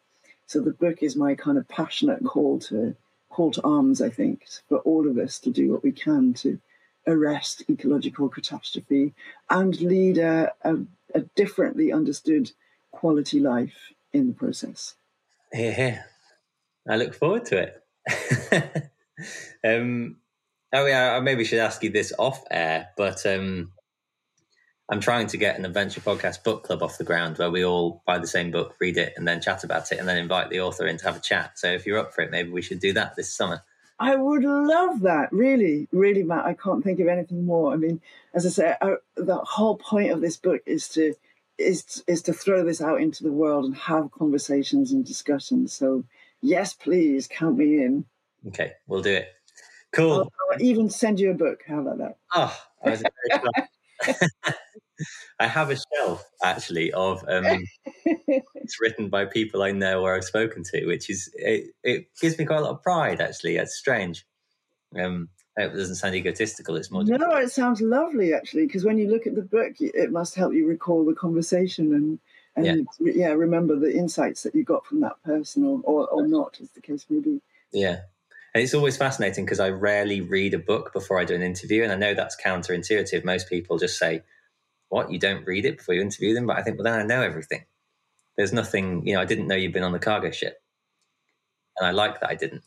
so the book is my kind of passionate call to call to arms, I think, for all of us to do what we can to arrest ecological catastrophe and lead a, a, a differently understood quality life in the process. Hear, hear. I look forward to it. um, oh yeah, I maybe should ask you this off air, but um, I'm trying to get an adventure podcast book club off the ground where we all buy the same book, read it, and then chat about it, and then invite the author in to have a chat. So if you're up for it, maybe we should do that this summer. I would love that. Really, really, Matt, I can't think of anything more. I mean, as I say, I, the whole point of this book is to Is, is to throw this out into the world and have conversations and discussions. So, yes, please, count me in. Okay, we'll do it. Cool. I'll, I'll even send you a book. How about that? Oh, I was very glad. I have a shelf, actually, of um, it's written by people I know or I've spoken to, which is, it, it gives me quite a lot of pride, actually. It's strange. Um It doesn't sound egotistical. It's more difficult. No, it sounds lovely actually, because when you look at the book, it must help you recall the conversation and and yeah, yeah remember the insights that you got from that person or, or, or not, as the case may be. Yeah, and it's always fascinating because I rarely read a book before I do an interview, and I know that's counterintuitive. Most people just say, "What? You don't read it before you interview them?" But I think, well, then I know everything. There's nothing, you know. I didn't know you'd been on the cargo ship, and I like that I didn't.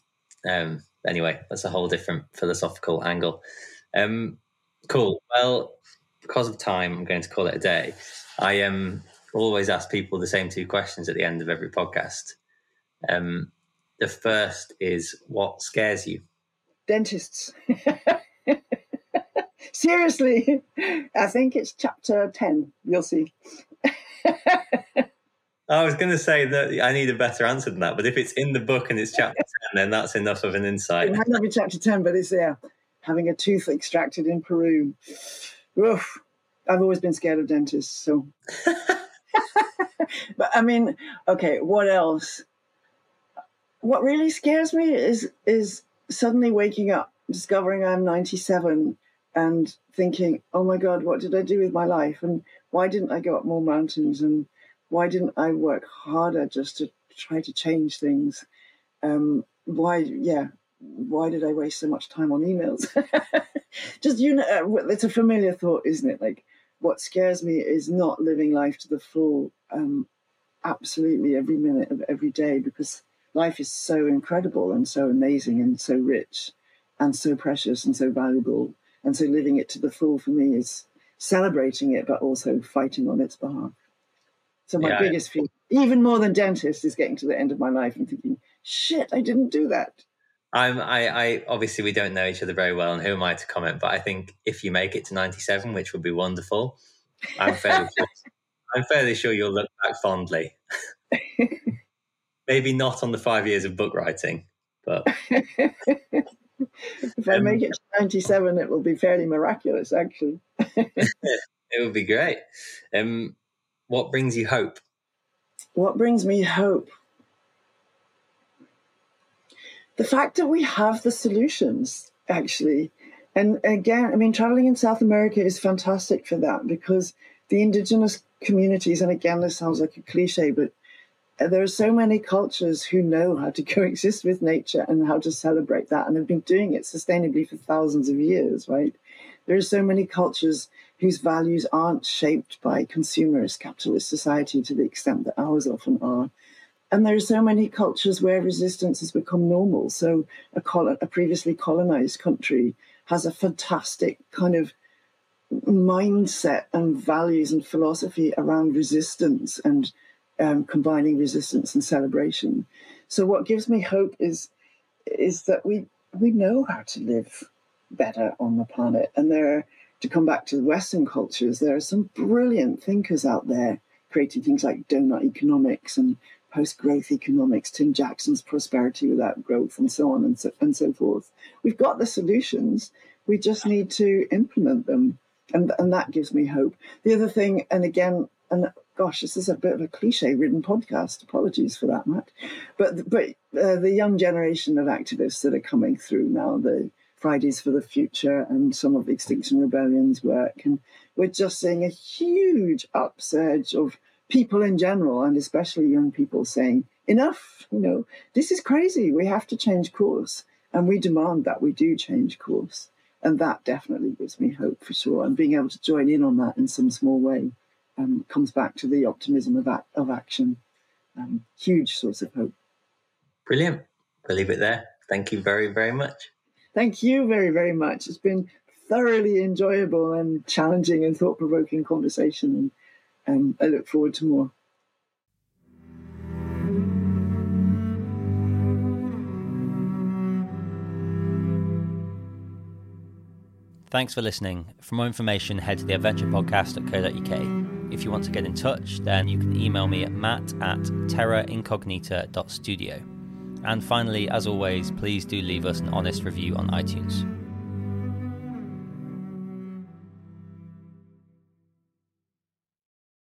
Um, Anyway, that's a whole different philosophical angle. Um, Cool. Well, because of time, I'm going to call it a day. I um, always ask people the same two questions at the end of every podcast. Um, the first is, what scares you? Dentists. Seriously, I think it's chapter ten. You'll see. I was going to say that I need a better answer than that, but if it's in the book and it's chapter ten, then that's enough of an insight. It might not be chapter ten, but it's there. Having a tooth extracted in Peru. Oof. I've always been scared of dentists, so. But I mean, okay, what else? What really scares me is is suddenly waking up, discovering I'm ninety-seven and thinking, oh my God, what did I do with my life? And why didn't I go up more mountains? And why didn't I work harder just to try to change things? Um, why, yeah, why did I waste so much time on emails? Just, you know, it's a familiar thought, isn't it? Like, what scares me is not living life to the full, um, absolutely every minute of every day, because life is so incredible and so amazing and so rich and so precious and so valuable. And so living it to the full for me is celebrating it, but also fighting on its behalf. So my yeah, biggest fear, even more than dentist, is getting to the end of my life and thinking, shit, I didn't do that. I'm, I, I obviously, we don't know each other very well, and who am I to comment? But I think if you make it to ninety-seven, which would be wonderful, I'm fairly, sure, I'm fairly sure you'll look back fondly. Maybe not on the five years of book writing, but... If I um, make it to ninety-seven, it will be fairly miraculous, actually. It would be great. Um, what brings you hope? What brings me hope? The fact that we have the solutions, actually. And again, I mean, traveling in South America is fantastic for that, because the indigenous communities, and again, this sounds like a cliche, but there are so many cultures who know how to coexist with nature and how to celebrate that, and have been doing it sustainably for thousands of years, right? There are so many cultures whose values aren't shaped by consumerist capitalist society to the extent that ours often are. And there are so many cultures where resistance has become normal. So a, col- a previously colonized country has a fantastic kind of mindset and values and philosophy around resistance and Um, combining resistance and celebration. So what gives me hope is is that we we know how to live better on the planet. And there are, to come back to the Western cultures, there are some brilliant thinkers out there creating things like donut economics and post-growth economics, Tim Jackson's prosperity without growth, and so on and so, and so forth. We've got the solutions. We just need to implement them. And, and that gives me hope. The other thing, and again, and gosh, this is a bit of a cliche-ridden podcast. Apologies for that, Matt. But but uh, the young generation of activists that are coming through now, the Fridays for the Future and some of Extinction Rebellion's work, and we're just seeing a huge upsurge of people in general, and especially young people, saying, enough, you know, this is crazy. We have to change course. And we demand that we do change course. And that definitely gives me hope, for sure. And being able to join in on that in some small way Um, comes back to the optimism of, act, of action. Um, huge source of hope. Brilliant. We'll leave it there. Thank you very, very much. Thank you very, very much. It's been thoroughly enjoyable and challenging and thought-provoking conversation, and um, I look forward to more. Thanks for listening. For more information, head to the adventure podcast dot co dot uk. If you want to get in touch, then you can email me at matt at terra incognita dot studio. And finally, as always, please do leave us an honest review on iTunes.